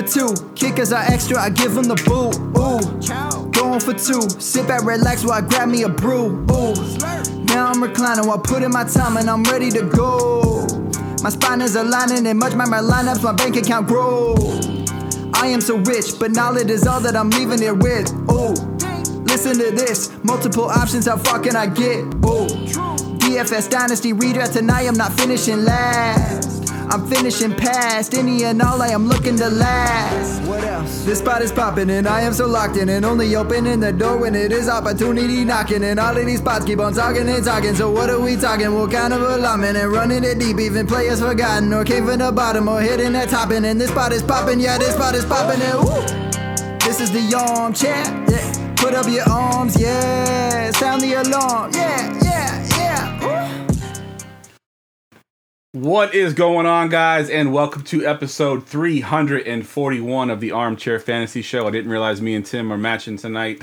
for two. Kickers are extra, I give them the boot. Ooh, going for two. Sit back, relax while I grab me a brew. Ooh, now I'm reclining, I put in my time and I'm ready to go. My spine is aligning and much my lineups, my bank account grow. I am so rich, but knowledge is all that I'm leaving it with. Ooh, listen to this, multiple options, how far can I get? Ooh, DFS Dynasty redraft tonight, I'm not finishing last. I'm finishing past any and all, I am looking to last. What else? This spot is popping and I am so locked in, and only opening the door when it is opportunity knocking. And all of these spots keep on talking and talking. So what are we talking? What kind of alignment? And running it deep, even players forgotten, or came from the bottom, or hitting that topping. And this spot is popping, yeah, this spot is popping. And woo! This is the arm champ. Yeah. Put up your arms, yeah. Sound the alarm, yeah, yeah, yeah. Woo! What is going on, guys, and welcome to episode 341 of the Armchair Fantasy Show. I didn't realize me and Tim are matching tonight.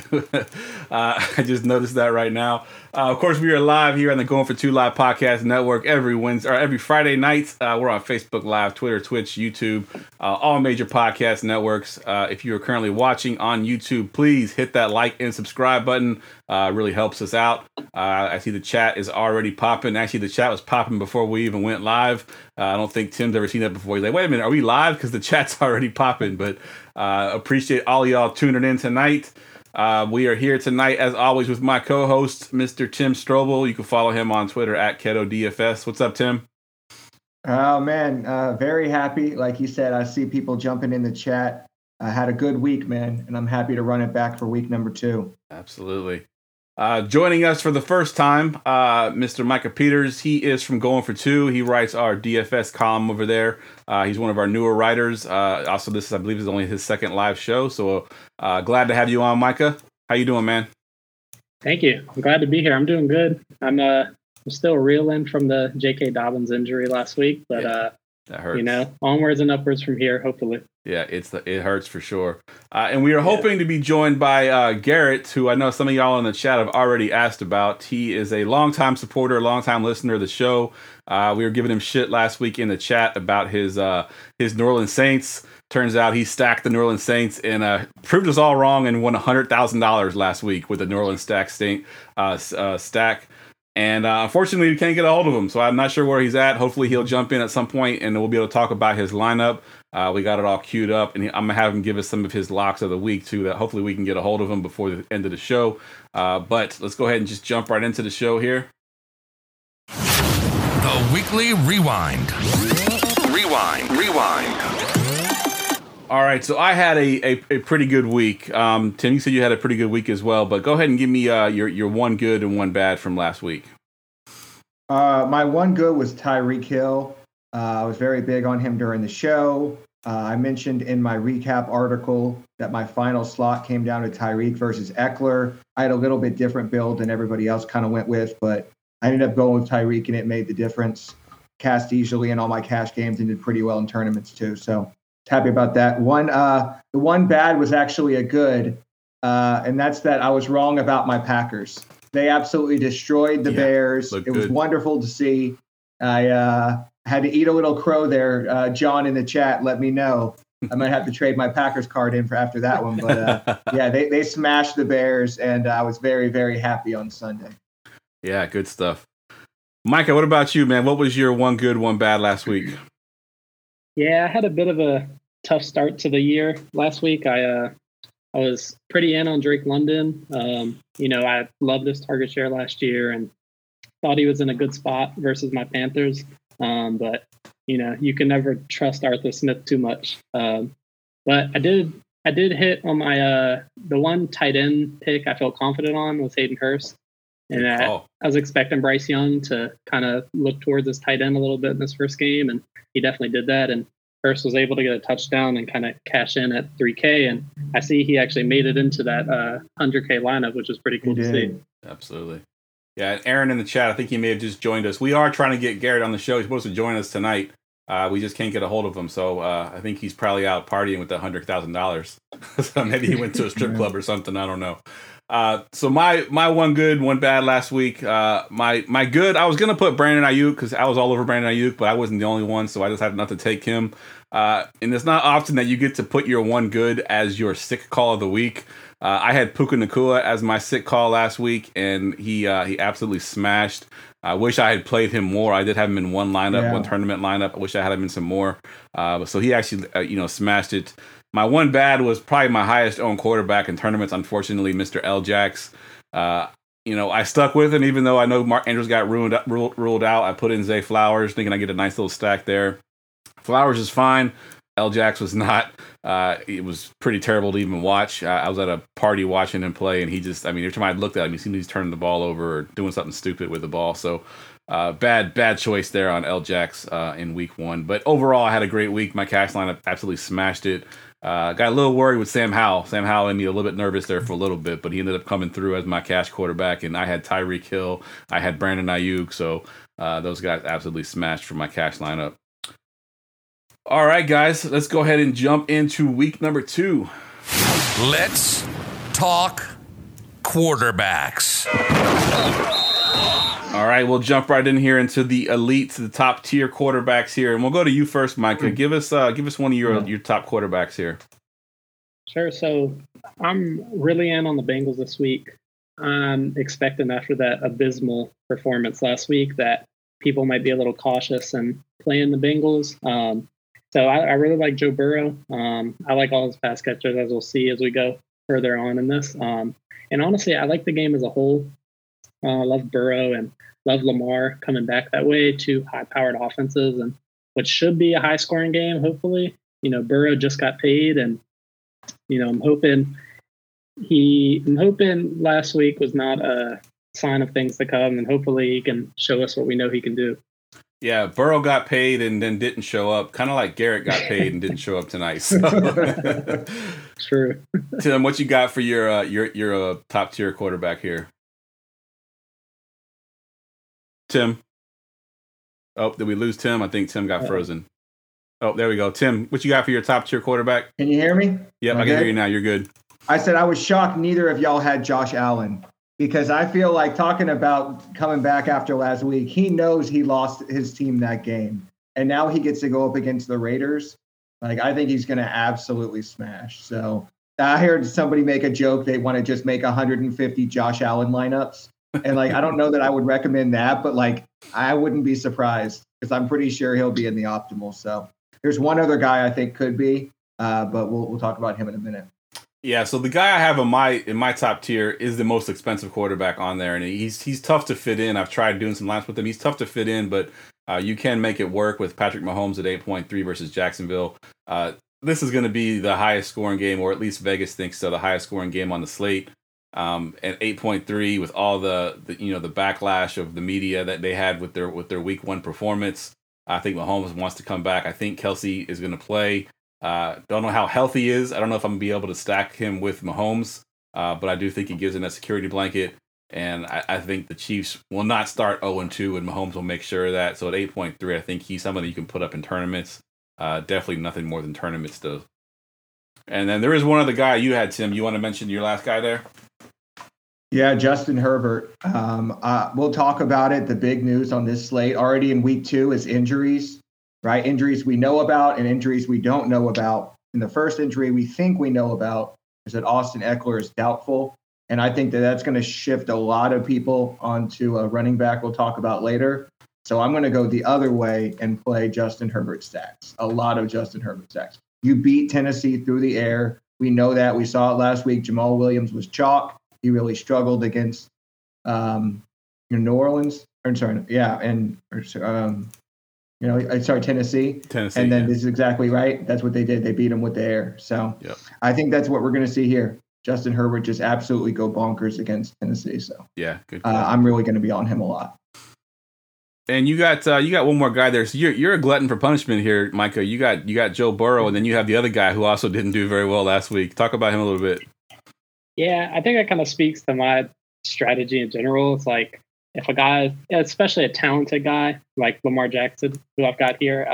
I just noticed that right now. Of course, we are live here on the Going for Two Live Podcast Network every Wednesday or every Friday night. We're on Facebook Live, Twitter, Twitch, YouTube, all major podcast networks. If you are currently watching on YouTube, please hit that like and subscribe button. Really helps us out. I see the chat is already popping. Actually, the chat was popping before we even went live. I don't think Tim's ever seen that before. He's like, wait a minute, are we live? Because the chat's already popping. But appreciate all y'all tuning in tonight. We are here tonight, as always, with my co-host, Mr. Tim Strobel. You can follow him on Twitter at KetoDFS. What's up, Tim? Oh, man, very happy. Like you said, I see people jumping in the chat. I had a good week, man, and I'm happy to run it back for week number 2. Absolutely. Joining us for the first time, Mr. Micah Peters. He is from Going for Two. He writes our DFS column over there. He's one of our newer writers. Also, this, I believe, is only his second live show. So glad to have you on, Micah. How you doing, man? Thank you. I'm glad to be here. I'm doing good. I'm still reeling from the J.K. Dobbins injury last week, but yeah. That hurts. You know, onwards and upwards from here, hopefully. Yeah, it hurts for sure. And we are hoping to be joined by Garrett, who I know some of y'all in the chat have already asked about. He is a longtime supporter, longtime listener of the show. We were giving him shit last week in the chat about his New Orleans Saints. Turns out he stacked the New Orleans Saints and proved us all wrong and won $100,000 last week with the New Orleans stack. And unfortunately, we can't get a hold of him, so I'm not sure where he's at. Hopefully, he'll jump in at some point, and we'll be able to talk about his lineup. We got it all queued up, and I'm going to have him give us some of his locks of the week, too, that hopefully we can get a hold of him before the end of the show. But let's go ahead and just jump right into the show here. The Weekly Rewind. All right, so I had a pretty good week. Tim, you said you had a pretty good week as well, but go ahead and give me your one good and one bad from last week. My one good was Tyreek Hill. I was very big on him during the show. I mentioned in my recap article that my final slot came down to Tyreek versus Ekeler. I had a little bit different build than everybody else kind of went with, but I ended up going with Tyreek, and it made the difference. Cast easily in all my cash games and did pretty well in tournaments too, so... happy about that. The one bad was actually a good, and that's that I was wrong about my Packers. They absolutely destroyed the Bears. It was wonderful to see. I had to eat a little crow there. John in the chat let me know. I might have to trade my Packers card in for after that one. But yeah, they smashed the Bears, and I was very, very happy on Sunday. Yeah, good stuff. Micah, what about you, man? What was your one good, one bad last week? Yeah, I had a bit of a tough start to the year last week. I was pretty in on Drake London. I loved his target share last year and thought he was in a good spot versus my Panthers. But, you can never trust Arthur Smith too much. But I did hit on my the one tight end pick I felt confident on was Hayden Hurst. And I was expecting Bryce Young to kind of look towards his tight end a little bit in this first game, and he definitely did that. And Hurst was able to get a touchdown and kind of cash in at 3K. And I see he actually made it into that 100K lineup, which is pretty cool to see. Absolutely. Yeah, and Aaron in the chat, I think he may have just joined us. We are trying to get Garrett on the show. He's supposed to join us tonight. We just can't get a hold of him. So I think he's probably out partying with the $100,000. So maybe he went to a strip club or something. I don't know. So my one good, one bad last week. My good, I was gonna put Brandon Aiyuk because I was all over Brandon Aiyuk, but I wasn't the only one, so I just had not to take him. And it's not often that you get to put your one good as your sick call of the week. I had Puka Nakua as my sick call last week, and he absolutely smashed. I wish I had played him more. I did have him in one lineup, one tournament lineup. I wish I had him in some more. So he actually, smashed it. My one bad was probably my highest owned quarterback in tournaments, unfortunately, Mr. L. Jax. I stuck with him, even though I know Mark Andrews got ruled out. I put in Zay Flowers, thinking I get a nice little stack there. Flowers is fine. L. Jax was not. It was pretty terrible to even watch. I was at a party watching him play, and he just, every time I looked at him, you see he's turning the ball over or doing something stupid with the ball. So bad choice there on L. Jax in week one. But overall, I had a great week. My cash lineup absolutely smashed it. Got a little worried with Sam Howell. Sam Howell made me a little bit nervous there for a little bit, but he ended up coming through as my cash quarterback, and I had Tyreek Hill. I had Brandon Aiyuk, so those guys absolutely smashed for my cash lineup. All right, guys, let's go ahead and jump into week number 2. Let's talk quarterbacks. All right, we'll jump right in here into the elite, the top tier quarterbacks here, and we'll go to you first, Micah. Give us one of your top quarterbacks here. Sure. So I'm really in on the Bengals this week. I'm expecting after that abysmal performance last week that people might be a little cautious and playing the Bengals. So I really like Joe Burrow. I like all his pass catchers, as we'll see as we go further on in this. And honestly, I like the game as a whole. I love Burrow and love Lamar coming back that way to high-powered offenses and what should be a high-scoring game, hopefully. Burrow just got paid, and, I'm hoping last week was not a sign of things to come, and hopefully he can show us what we know he can do. Yeah, Burrow got paid and then didn't show up, kind of like Garrett got paid and didn't show up tonight. So. True. Tim, what you got for your top-tier quarterback here? Tim. Oh, did we lose Tim? I think Tim got frozen. Oh, there we go. Tim, what you got for your top tier quarterback? Can you hear me? Yep, okay. I can hear you now. You're good. I said I was shocked neither of y'all had Josh Allen because I feel like talking about coming back after last week, he knows he lost his team that game. And now he gets to go up against the Raiders. Like, I think he's going to absolutely smash. So I heard somebody make a joke. They want to just make 150 Josh Allen lineups. And, I don't know that I would recommend that, but, I wouldn't be surprised because I'm pretty sure he'll be in the optimal. So there's one other guy I think could be, but we'll talk about him in a minute. Yeah, so the guy I have in my top tier is the most expensive quarterback on there, and he's tough to fit in. I've tried doing some laps with him. He's tough to fit in, but you can make it work with Patrick Mahomes at 8.3 versus Jacksonville. This is going to be the highest scoring game, or at least Vegas thinks so, the highest scoring game on the slate. At 8.3 with all the backlash of the media that they had with their week one performance. I think Mahomes wants to come back. I think Kelce is going to play. Don't know how healthy he is. I don't know if I'm going to be able to stack him with Mahomes, but I do think he gives him that security blanket. And I think the Chiefs will not start 0-2, and Mahomes will make sure of that. So at 8.3, I think he's somebody you can put up in tournaments. Definitely nothing more than tournaments, though. And then there is one other guy you had, Tim. You want to mention your last guy there? Yeah, Justin Herbert. We'll talk about it. The big news on this slate already in week 2 is injuries, right? Injuries we know about and injuries we don't know about. And the first injury we think we know about is that Austin Ekeler is doubtful. And I think that's going to shift a lot of people onto a running back we'll talk about later. So I'm going to go the other way and play Justin Herbert stacks, a lot of Justin Herbert stacks. You beat Tennessee through the air. We know that. We saw it last week. Jamal Williams was chalk. He really struggled against New Orleans. Tennessee. And then This is exactly right. That's what they did. They beat him with the air. So yep. I think that's what we're going to see here. Justin Herbert just absolutely go bonkers against Tennessee. So yeah, good. I'm really going to be on him a lot. And you got one more guy there. So you're a glutton for punishment here, Micah. You got Joe Burrow, and then you have the other guy who also didn't do very well last week. Talk about him a little bit. Yeah, I think that kind of speaks to my strategy in general. It's like if a guy, especially a talented guy like Lamar Jackson, who I've got here,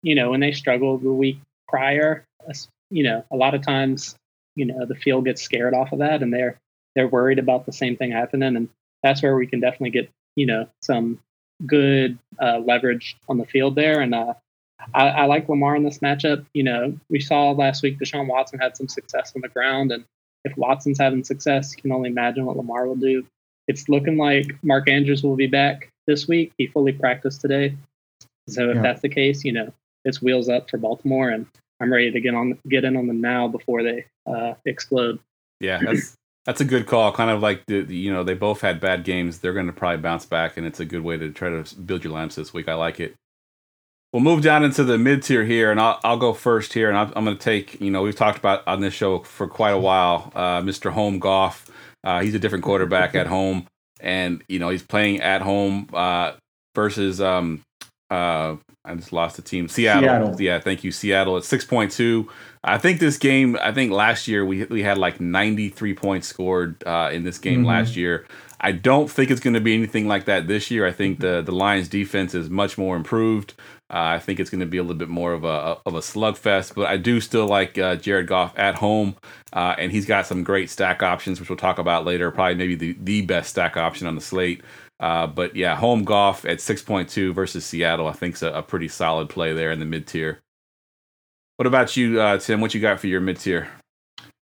when they struggle the week prior, a lot of times, the field gets scared off of that and they're worried about the same thing happening. And that's where we can definitely get, some good leverage on the field there. And I like Lamar in this matchup. You know, we saw last week Deshaun Watson had some success on the ground, and if Watson's having success, you can only imagine what Lamar will do. It's looking like Mark Andrews will be back this week. He fully practiced today. So if that's the case, you know, it's wheels up for Baltimore, and I'm ready to get in on them now before they explode. Yeah, that's a good call. Kind of like, you know, they both had bad games. They're going to probably bounce back, and it's a good way to try to build your lineups this week. I like it. We'll move down into the mid-tier here, and I'll go first here, and I'm going to take, you know, we've talked about on this show for quite a while, Mr. Home Goff. He's a different quarterback at home, and, you know, he's playing at home versus, I just lost the team, Seattle. Yeah, thank you, Seattle at 6.2. I think this game, last year we had like 93 points scored in this game last year. I don't think it's going to be anything like that this year. I think the Lions defense is much more improved. I think it's going to be a little bit more of a slugfest, but I do still like Jared Goff at home, and he's got some great stack options, which we'll talk about later. Probably maybe the best stack option on the slate. But yeah, Home Goff at 6.2 versus Seattle, I think is a pretty solid play there in the mid tier. What about you, Tim? What you got for your mid tier?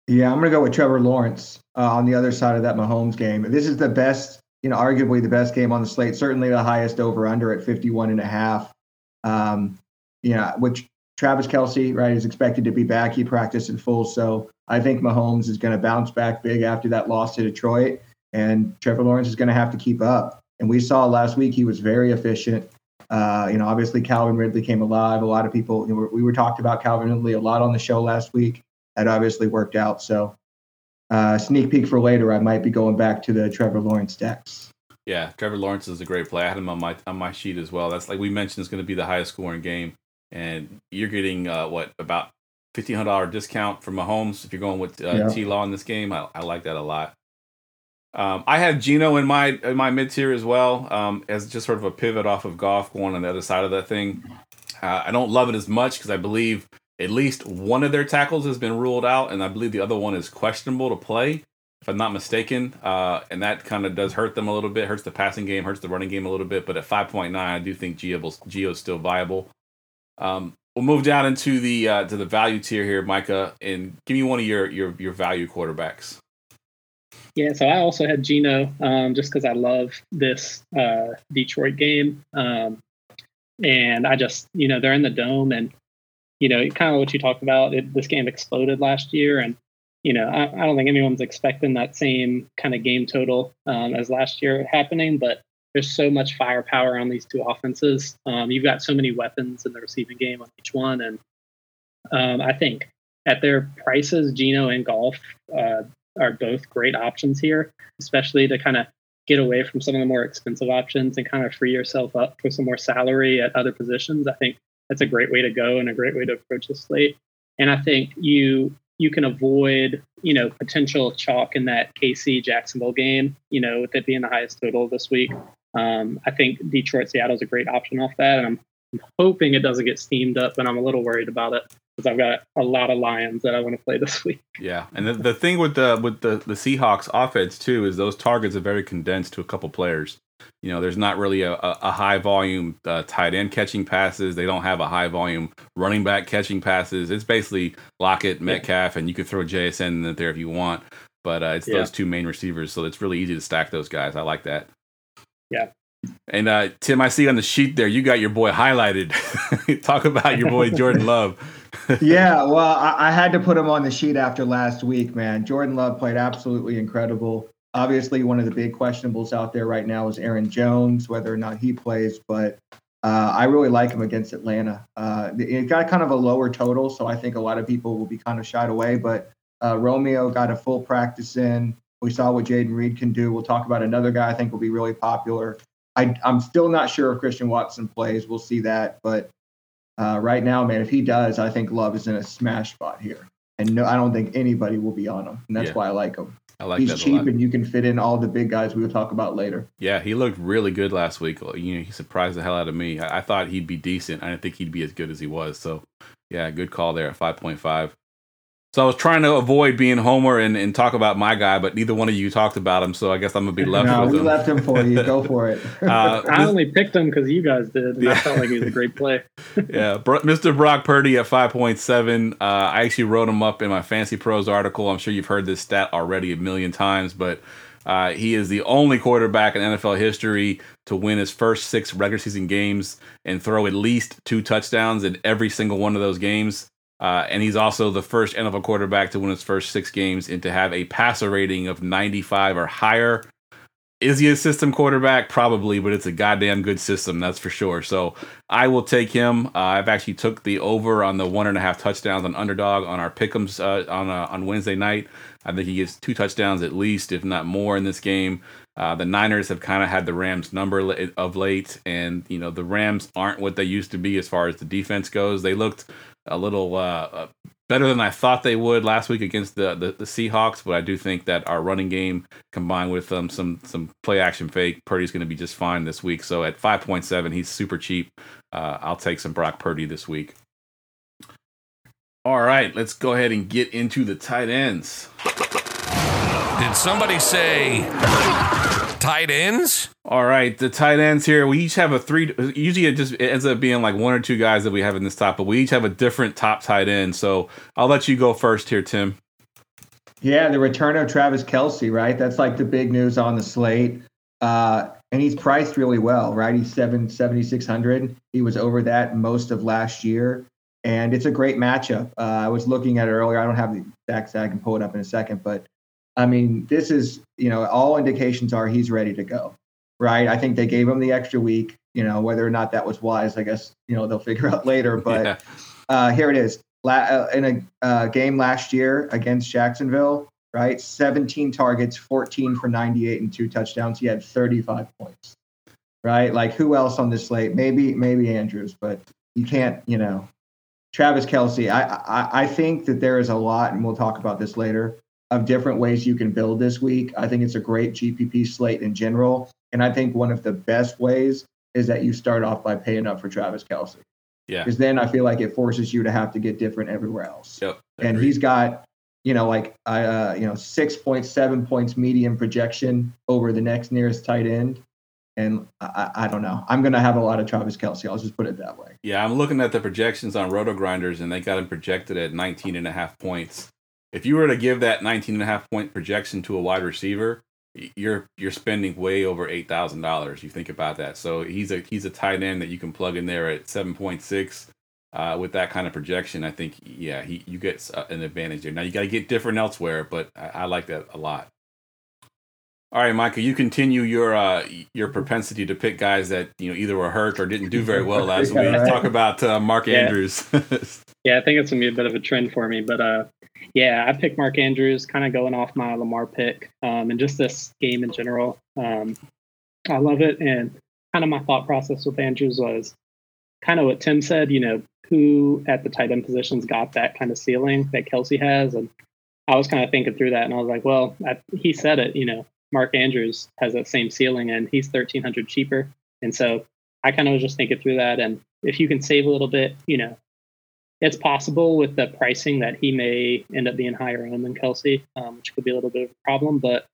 Yeah, I'm going to go with Trevor Lawrence on the other side of that Mahomes game. This is the best, you know, arguably the best game on the slate, certainly the highest over under at 51.5. Which Travis Kelce, right, is expected to be back. He practiced in full. So I think Mahomes is going to bounce back big after that loss to Detroit, and Trevor Lawrence is going to have to keep up. And we saw last week he was very efficient. Obviously Calvin Ridley came alive. A lot of people, you know, we were talked about Calvin Ridley a lot on the show last week. That obviously worked out. So sneak peek for later, I might be going back to the Trevor Lawrence decks. Yeah, Trevor Lawrence is a great play. I had him on my sheet as well. That's, like we mentioned, it's going to be the highest scoring game, and you're getting about $1,500 discount from Mahomes if you're going with T-Law in this game. I like that a lot. I have Geno in my mid tier as well, as just sort of a pivot off of Goff, going on the other side of that thing. I don't love it as much because I believe at least one of their tackles has been ruled out, and I believe the other one is questionable to play, if I'm not mistaken, and that kind of does hurt them a little bit, hurts the passing game, hurts the running game a little bit, but at 5.9, I do think Geo's still viable. We'll move down into the to the value tier here, Micah, and give me one of your value quarterbacks. Yeah, so I also had Geno just because I love this Detroit game, and I just, you know, they're in the dome, and, you know, kind of what you talked about, this game exploded last year, and you know, I don't think anyone's expecting that same kind of game total as last year happening, but there's so much firepower on these two offenses. You've got so many weapons in the receiving game on each one. And I think at their prices, Geno and Goff are both great options here, especially to kind of get away from some of the more expensive options and kind of free yourself up for some more salary at other positions. I think that's a great way to go and a great way to approach the slate. And I think you can avoid, you know, potential chalk in that KC Jacksonville game, you know, with it being the highest total this week. I think Detroit Seattle is a great option off that, and I'm hoping it doesn't get steamed up, and I'm a little worried about it because I've got a lot of Lions that I want to play this week. Yeah, and the thing with the Seahawks offense too is those targets are very condensed to a couple players. You know, there's not really a high volume tight end catching passes. They don't have a high volume running back catching passes. It's basically Lockett, Metcalf, and you can throw JSN in there if you want. But it's those two main receivers, so it's really easy to stack those guys. I like that. Yeah. And Tim, I see on the sheet there, you got your boy highlighted. Talk about your boy Jordan Love. Yeah, well, I had to put him on the sheet after last week, man. Jordan Love played absolutely incredible. Obviously, one of the big questionables out there right now is Aaron Jones, whether or not he plays. But I really like him against Atlanta. It got kind of a lower total, so I think a lot of people will be kind of shied away. But Romeo got a full practice in. We saw what Jaden Reed can do. We'll talk about another guy I think will be really popular. I'm still not sure if Christian Watson plays. We'll see that. But right now, man, if he does, I think Love is in a smash spot here. And no, I don't think anybody will be on him. And that's why I like him. I like He's cheap, and you can fit in all the big guys we will talk about later. Yeah, he looked really good last week. You know, he surprised the hell out of me. I thought he'd be decent. I didn't think he'd be as good as he was. So, yeah, good call there at 5.5. So I was trying to avoid being Homer and talk about my guy, but neither one of you talked about him, so I guess I'm going to be left with him. No, we left him for you. Go for it. I only picked him because you guys did, and I felt like he was a great play. Yeah, Mr. Brock Purdy at 5.7. I actually wrote him up in my Fancy Pros article. I'm sure you've heard this stat already a million times, but he is the only quarterback in NFL history to win his first 6 regular season games and throw at least 2 touchdowns in every single one of those games. And he's also the first NFL quarterback to win his first 6 games and to have a passer rating of 95 or higher. Is he a system quarterback? Probably, but it's a goddamn good system, that's for sure. So I will take him. I've actually took the over on the 1.5 touchdowns on Underdog on our pick'ems on Wednesday night. I think he gets 2 touchdowns at least, if not more, in this game. The Niners have kind of had the Rams' number of late, and you know the Rams aren't what they used to be as far as the defense goes. They looked a little better than I thought they would last week against the Seahawks, but I do think that our running game combined with some play action fake, Purdy's going to be just fine this week. So at 5.7, he's super cheap. I'll take some Brock Purdy this week. All right, let's go ahead and get into the tight ends. Did somebody say tight ends? All right, the tight ends here. We each have a three. Usually it ends up being like one or two guys that we have in this top, but we each have a different top tight end. So I'll let you go first here, Tim. Yeah, the return of Travis Kelce, right? That's like the big news on the slate. And he's priced really well, right? He's 7,600. He was over that most of last year. And it's a great matchup. I was looking at it earlier. I don't have the exact stat. I can pull it up in a second, but I mean, this is, you know, all indications are he's ready to go, right? I think they gave him the extra week, you know, whether or not that was wise, I guess, you know, they'll figure out later. But here it is. In a game last year against Jacksonville, right? 17 targets, 14 for 98 and 2 touchdowns. He had 35 points, right? Like who else on this slate? Maybe Andrews, but you can't, you know, Travis Kelce. I think that there is a lot, and we'll talk about this later, of different ways you can build this week. I think it's a great GPP slate in general. And I think one of the best ways is that you start off by paying up for Travis Kelce. Yeah. Because then I feel like it forces you to have to get different everywhere else. Yep, and he's got, you know, like, 6.7 points median projection over the next nearest tight end. And I don't know. I'm going to have a lot of Travis Kelce. I'll just put it that way. Yeah, I'm looking at the projections on Roto-Grinders, and they got him projected at 19.5 points. If you were to give that 19.5 point projection to a wide receiver, you're spending way over $8,000. You think about that. So he's a tight end that you can plug in there at 7.6 with that kind of projection. I think you get an advantage there. Now you got to get different elsewhere, but I like that a lot. All right, Micah, you continue your propensity to pick guys that you know either were hurt or didn't do very well last week. Right. Talk about Mark Andrews. Yeah, I think it's going to be a bit of a trend for me. But, I picked Mark Andrews kind of going off my Lamar pick and just this game in general. I love it. And kind of my thought process with Andrews was kind of what Tim said, you know, who at the tight end positions got that kind of ceiling that Kelce has. And I was kind of thinking through that, and I was like, well, he said it, you know. Mark Andrews has that same ceiling, and he's $1,300 cheaper. And so I kind of was just thinking through that. And if you can save a little bit, you know, it's possible with the pricing that he may end up being higher owned than Kelce, which could be a little bit of a problem. But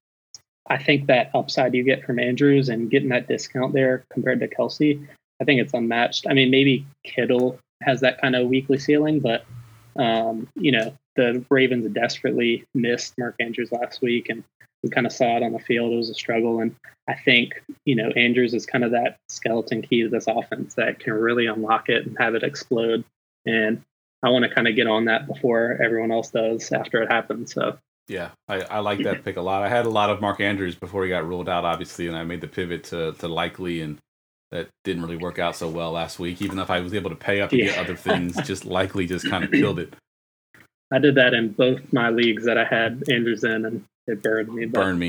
I think that upside you get from Andrews and getting that discount there compared to Kelce, I think it's unmatched. I mean, maybe Kittle has that kind of weekly ceiling, but, you know, the Ravens desperately missed Mark Andrews last week, and we kind of saw it on the field. It was a struggle. And I think, you know, Andrews is kind of that skeleton key to this offense that can really unlock it and have it explode. And I want to kind of get on that before everyone else does after it happens. So, yeah, I like that pick a lot. I had a lot of Mark Andrews before he got ruled out, obviously, and I made the pivot to Likely, and that didn't really work out so well last week, even if I was able to pay up to get other things, just Likely just kind of killed it. I did that in both my leagues that I had Andrews in, and it burned me.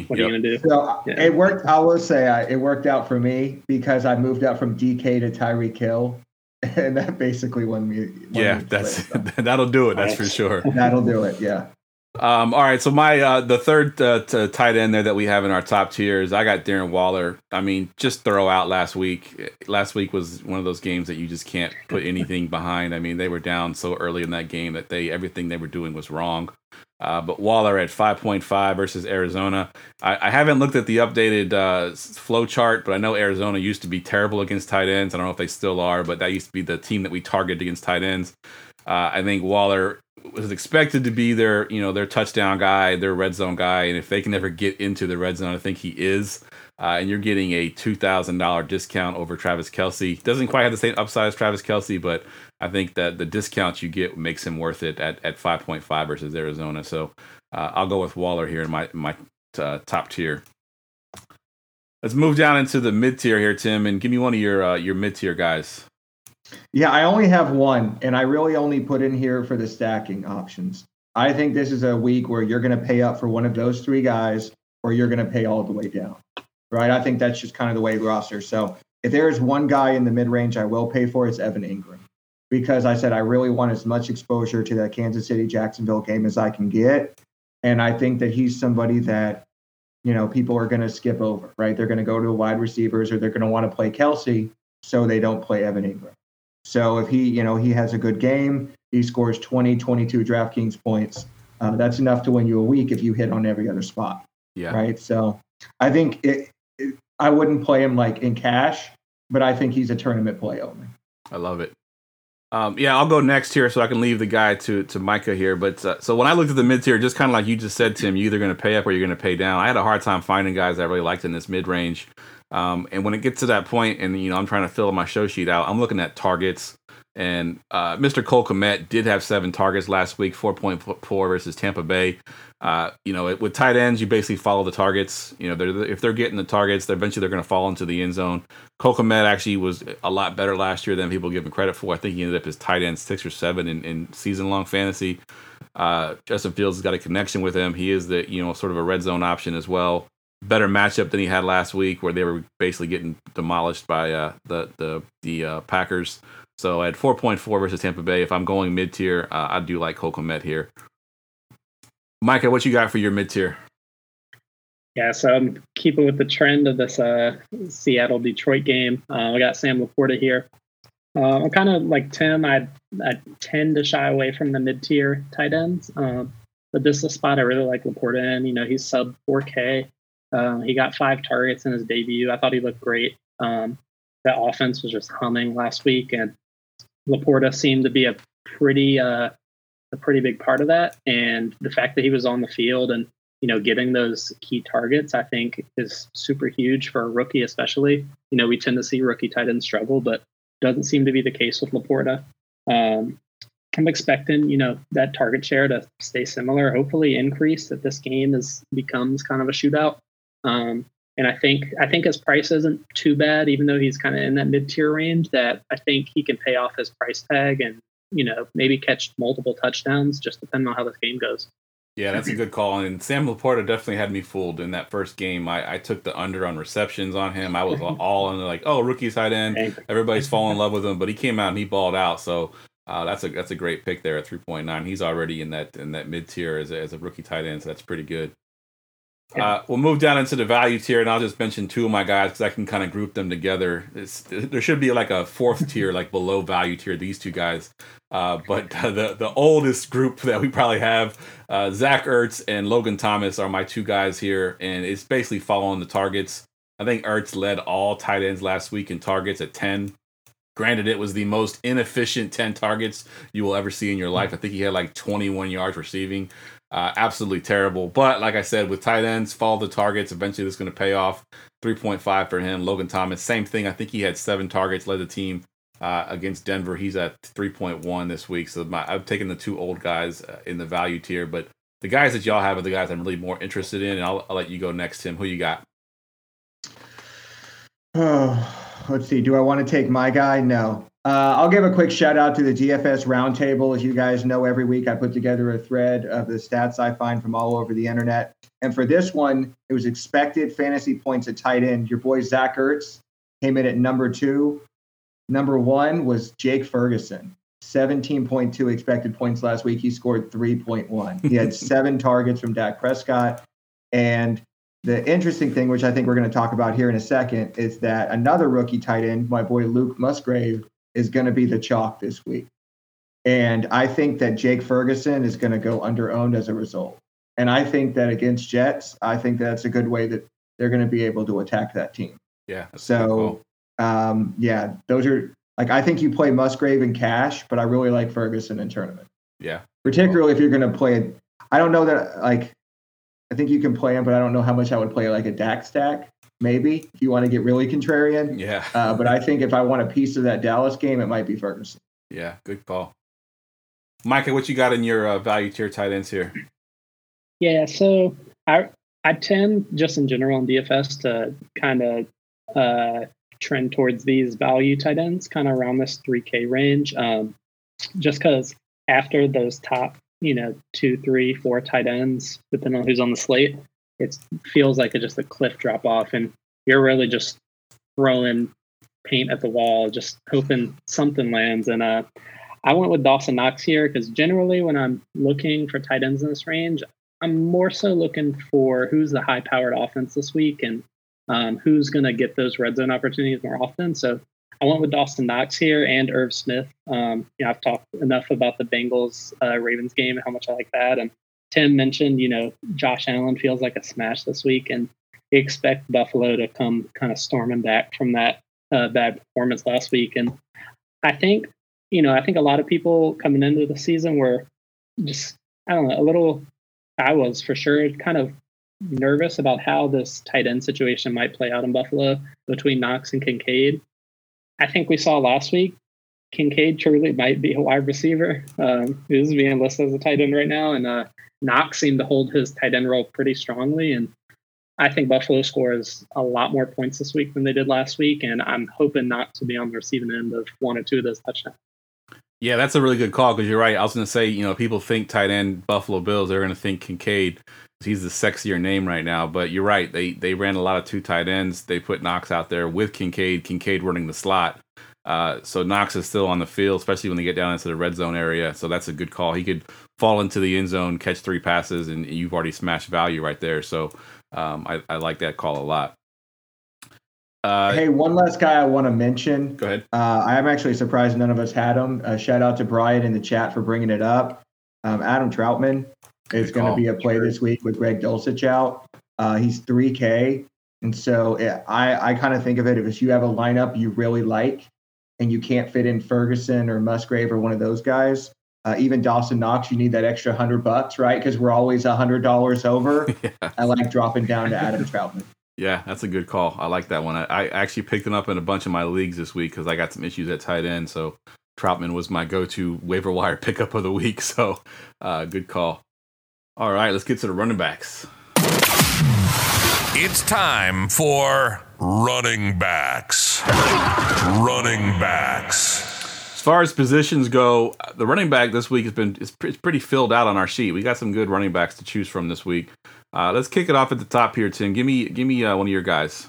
What are you going to do? So it worked. I will say it worked out for me because I moved up from DK to Tyreek Hill, and that basically won me. That'll do it. That's for sure. That'll do it. Yeah. All right, so my the third tight end there that we have in our top tiers, I got Darren Waller. I mean, just throw out last week. Last week was one of those games that you just can't put anything behind. I mean, they were down so early in that game that everything they were doing was wrong. But Waller at 5.5 versus Arizona. I haven't looked at the updated flow chart, but I know Arizona used to be terrible against tight ends. I don't know if they still are, but that used to be the team that we targeted against tight ends. I think Waller was expected to be their touchdown guy, their red zone guy, and if they can ever get into the red zone, I think he is. And you're getting a $2,000 discount over Travis Kelce. Doesn't quite have the same upside as Travis Kelce, but I think that the discount you get makes him worth it at 5.5 versus Arizona. So I'll go with Waller here in my top tier. Let's move down into the mid tier here, Tim, and give me one of your mid tier guys. Yeah, I only have one, and I really only put in here for the stacking options. I think this is a week where you're going to pay up for one of those three guys, or you're going to pay all the way down, right? I think that's just kind of the way the roster. So if there is one guy in the mid-range I will pay for, it's Evan Ingram, because I said I really want as much exposure to that Kansas City-Jacksonville game as I can get, and I think that he's somebody that, people are going to skip over, right? They're going to go to wide receivers, or they're going to want to play Kelce, so they don't play Evan Ingram. So if he, he has a good game, he scores 20, 22 DraftKings points, that's enough to win you a week if you hit on every other spot. Yeah. Right. So I think I wouldn't play him like in cash, but I think he's a tournament play only. I love it. I'll go next here so I can leave the guy to Micah here. But so when I looked at the mid tier, just kind of like you just said, Tim, you're either going to pay up or you're going to pay down. I had a hard time finding guys I really liked in this mid range. And when it gets to that point and, I'm trying to fill my show sheet out, I'm looking at targets. And Mr. Cole Kmet did have 7 targets last week, 4.4 versus Tampa Bay. With tight ends, you basically follow the targets. If they're getting the targets, eventually they're going to fall into the end zone. Cole Kmet actually was a lot better last year than people give him credit for. I think he ended up as tight end 6 or 7 in season-long fantasy. Justin Fields has got a connection with him. He is the sort of a red zone option as well. Better matchup than he had last week, where they were basically getting demolished by the Packers. So at 4.4 versus Tampa Bay, if I'm going mid tier, I do like Cole Kmet here. Micah, what you got for your mid tier? Yeah, so I'm keeping with the trend of this Seattle Detroit game. I got Sam Laporta here. I'm kind of like Tim. I tend to shy away from the mid tier tight ends, but this is a spot I really like Laporta in. He's sub 4K. He got 5 targets in his debut. I thought he looked great. That offense was just humming last week, and Laporta seemed to be a pretty big part of that. And the fact that he was on the field and getting those key targets, I think, is super huge for a rookie, especially. We tend to see rookie tight ends struggle, but doesn't seem to be the case with Laporta. I'm expecting, that target share to stay similar, hopefully increase if this game becomes kind of a shootout. And I think his price isn't too bad, even though he's kind of in that mid-tier range, that I think he can pay off his price tag and, maybe catch multiple touchdowns, just depending on how this game goes. Yeah, that's a good call. And Sam Laporta definitely had me fooled in that first game. I took the under on receptions on him. I was all in like, oh, rookie tight end. Everybody's falling in love with him, but he came out and he balled out. So that's a great pick there at 3.9. He's already in that mid tier as a rookie tight end, so that's pretty good. Yeah. We'll move down into the value tier, and I'll just mention 2 of my guys because I can kind of group them together. There should be like a 4th tier, like below value tier. These 2 guys, but the oldest group that we probably have, Zach Ertz and Logan Thomas are my 2 guys here, and it's basically following the targets. I think Ertz led all tight ends last week in targets at 10. Granted, it was the most inefficient 10 targets you will ever see in your life. I think he had like 21 yards receiving. Absolutely terrible. But like I said, with tight ends, follow the targets. Eventually, this is going to pay off. 3.5 for him. Logan Thomas, same thing. I think he had 7 targets, led the team against Denver. He's at 3.1 this week. So I've taken the 2 old guys in the value tier. But the guys that y'all have are the guys I'm really more interested in. And I'll let you go next, Tim. Who you got? Oh. Let's see. Do I want to take my guy? No. I'll give a quick shout out to the DFS Roundtable. As you guys know, every week I put together a thread of the stats I find from all over the internet. And for this one, it was expected fantasy points at tight end. Your boy Zach Ertz came in at number 2. Number 1 was Jake Ferguson. 17.2 expected points last week. He scored 3.1. He had 7 targets from Dak Prescott. And the interesting thing, which I think we're going to talk about here in a second, is that another rookie tight end, my boy Luke Musgrave, is going to be the chalk this week. And I think that Jake Ferguson is going to go under-owned as a result. And I think that against Jets, I think that's a good way that they're going to be able to attack that team. Yeah. So, yeah, those are – like, I think you play Musgrave in cash, but I really like Ferguson in tournament. Yeah. Particularly if you're going to play – I don't know that – like, I think you can play him, but I don't know how much I would play like a Dak stack, maybe, if you want to get really contrarian. Yeah. But I think if I want a piece of that Dallas game, it might be Ferguson. Yeah, good call. Micah, what you got in your value tier tight ends here? Yeah, so I tend, just in general in DFS, to kind of trend towards these value tight ends, kind of around this 3K range, just because after those top, you know, 2, 3, 4 tight ends, depending on who's on the slate, it feels like just a cliff drop off, and you're really just throwing paint at the wall, just hoping something lands. And I went with Dawson Knox here because generally when I'm looking for tight ends in this range, I'm more so looking for who's the high-powered offense this week and who's going to get those red zone opportunities more often. So I went with Dawson Knox here and Irv Smith. You know, I've talked enough about the Bengals Ravens game and how much I like that. And Tim mentioned, you know, Josh Allen feels like a smash this week, and we expect Buffalo to come kind of storming back from that bad performance last week. And I think, you know, I think a lot of people coming into the season were just, I don't know, a little, I was for sure kind of nervous about how this tight end situation might play out in Buffalo between Knox and Kincaid. I think we saw last week, Kincaid truly might be a wide receiver, who's being listed as a tight end right now. And Knox seemed to hold his tight end role pretty strongly. And I think Buffalo scores a lot more points this week than they did last week. And I'm hoping not to be on the receiving end of 1 or 2 of those touchdowns. Yeah, that's a really good call because you're right. I was going to say, you know, people think tight end Buffalo Bills, they're going to think Kincaid. He's the sexier name right now, but you're right. They ran a lot of 2 tight ends. They put Knox out there with Kincaid running the slot. So Knox is still on the field, especially when they get down into the red zone area. So that's a good call. He could fall into the end zone, catch 3 passes, and you've already smashed value right there. So I like that call a lot. Hey, one last guy I want to mention. Go ahead. I'm actually surprised none of us had him. Shout out to Brian in the chat for bringing it up. Adam Troutman is going to be a play this week with Greg Dulcich out. He's 3K. And so I kind of think of it if you have a lineup you really like and you can't fit in Ferguson or Musgrave or one of those guys, even Dawson Knox, you need that extra $100, right? Because we're always $100 over. Yeah. I like dropping down to Adam Troutman. Yeah, that's a good call. I like that one. I actually picked him up in a bunch of my leagues this week because I got some issues at tight end. So Troutman was my go-to waiver wire pickup of the week. So good call. All right, let's get to the running backs. It's time for running backs. Running backs. As far as positions go, the running back this week has been it's pretty filled out on our sheet. We got some good running backs to choose from this week. Let's kick it off at the top here, Tim. Give me one of your guys.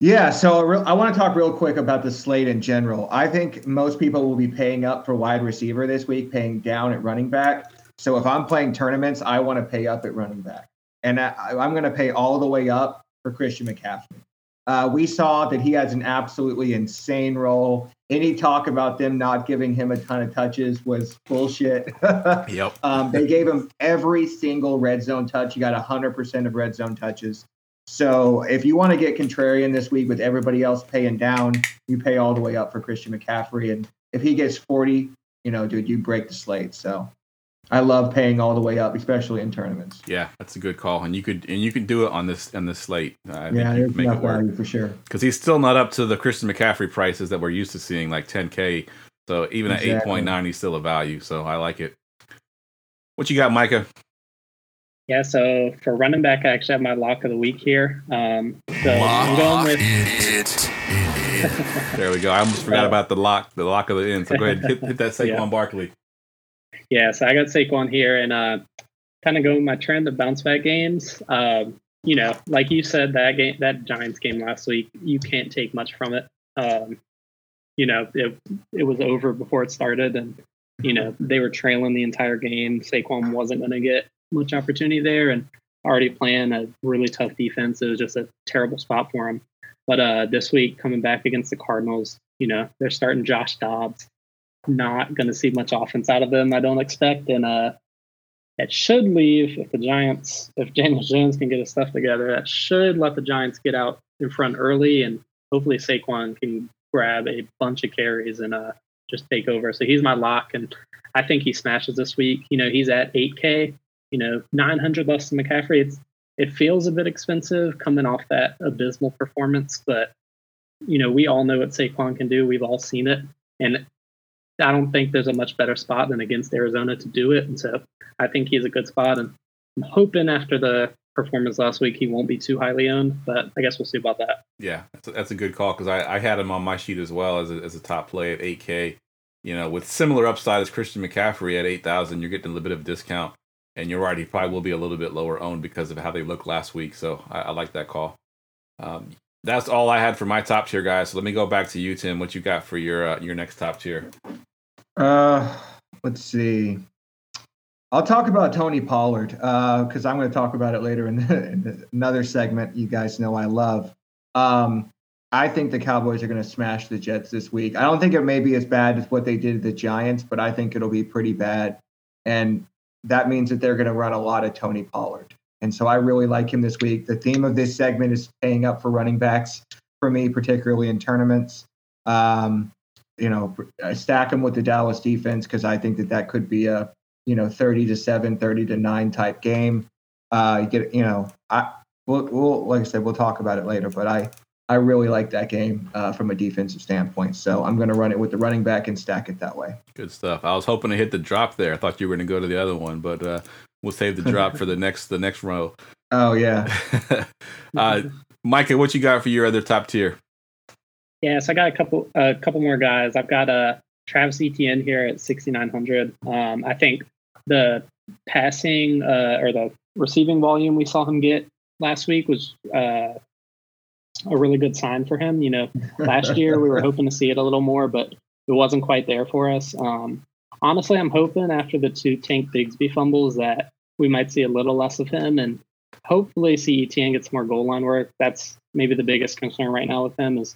Yeah, so I want to talk real quick about the slate in general. I think most people will be paying up for wide receiver this week, paying down at running back. So if I'm playing tournaments, I want to pay up at running back. And I'm going to pay all the way up for Christian McCaffrey. We saw that he has an absolutely insane role. Any talk about them not giving him a ton of touches was bullshit. Yep. They gave him every single red zone touch. He got 100% of red zone touches. So if you want to get contrarian this week with everybody else paying down, you pay all the way up for Christian McCaffrey. And if he gets 40, you know, dude, you break the slate. So I love paying all the way up, especially in tournaments. Yeah, that's a good call, and you can do it on this slate. There's enough value for sure. Because he's still not up to the Christian McCaffrey prices that we're used to seeing, like 10K. So even at 8.9, he's still a value. So I like it. What you got, Micah? Yeah, so for running back, I actually have my lock of the week here. I'm going with it. There we go. I almost forgot about the lock of the end. So go ahead, hit that Saquon Barkley. Yeah, so I got Saquon here, and kind of going with my trend of bounce back games. You know, like you said, that Giants game last week, you can't take much from it. you know, it was over before it started, and, you know, they were trailing the entire game. Saquon wasn't going to get much opportunity there, and already playing a really tough defense. It was just a terrible spot for him. But this week, coming back against the Cardinals, you know, they're starting Josh Dobbs. Not going to see much offense out of them, I don't expect. And it should leave, if Daniel Jones can get his stuff together, that should let the Giants get out in front early, and hopefully Saquon can grab a bunch of carries and just take over. So he's my lock, and I think he smashes this week. You know, he's at 8K, you know, 900 less than McCaffrey. It feels a bit expensive coming off that abysmal performance, but, you know, we all know what Saquon can do. We've all seen it. And I don't think there's a much better spot than against Arizona to do it. And so I think he's a good spot. And I'm hoping after the performance last week, he won't be too highly owned, but I guess we'll see about that. Yeah, that's a good call, because I had him on my sheet as well as a top play at 8K. You know, with similar upside as Christian McCaffrey at 8,000, you're getting a little bit of a discount. And you're right, he probably will be a little bit lower owned because of how they looked last week. So I like that call. That's all I had for my top tier, guys. So let me go back to you, Tim. What you got for your next top tier? Let's see. I'll talk about Tony Pollard because I'm going to talk about it later in another segment you guys know I love. I think the Cowboys are going to smash the Jets this week. I don't think it may be as bad as what they did to the Giants, but I think it'll be pretty bad. And that means that they're going to run a lot of Tony Pollard. And so I really like him this week. The theme of this segment is paying up for running backs for me, particularly in tournaments. You know, I stack him with the Dallas defense because I think that could be a, you know, 30-7, 30-9 type game. Like I said, we'll talk about it later, but I really like that game from a defensive standpoint. So I'm going to run it with the running back and stack it that way. Good stuff. I was hoping to hit the drop there. I thought you were going to go to the other one, but we'll save the drop for the next row. Oh, yeah. Micah, what you got for your other top tier? Yeah, so I got a couple more guys. I've got Travis Etienne here at 6,900. I think the passing or the receiving volume we saw him get last week was a really good sign for him. You know, last year we were hoping to see it a little more, but it wasn't quite there for us. Honestly, I'm hoping after the two Tank Bigsby fumbles that we might see a little less of him and hopefully see Etienne get some more goal line work. That's maybe the biggest concern right now with him is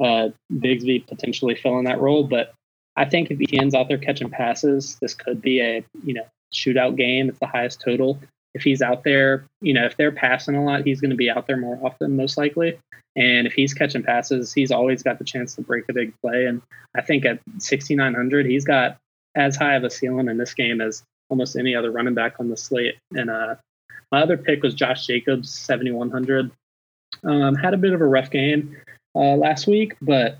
Bigsby potentially filling that role. But I think if Etienne's out there catching passes, this could be a, you know, shootout game. It's the highest total. If he's out there, you know, if they're passing a lot, he's going to be out there more often, most likely. And if he's catching passes, he's always got the chance to break a big play. And I think at 6,900, he's got as high of a ceiling in this game as almost any other running back on the slate. And my other pick was Josh Jacobs, 7,100. Had a bit of a rough game last week, but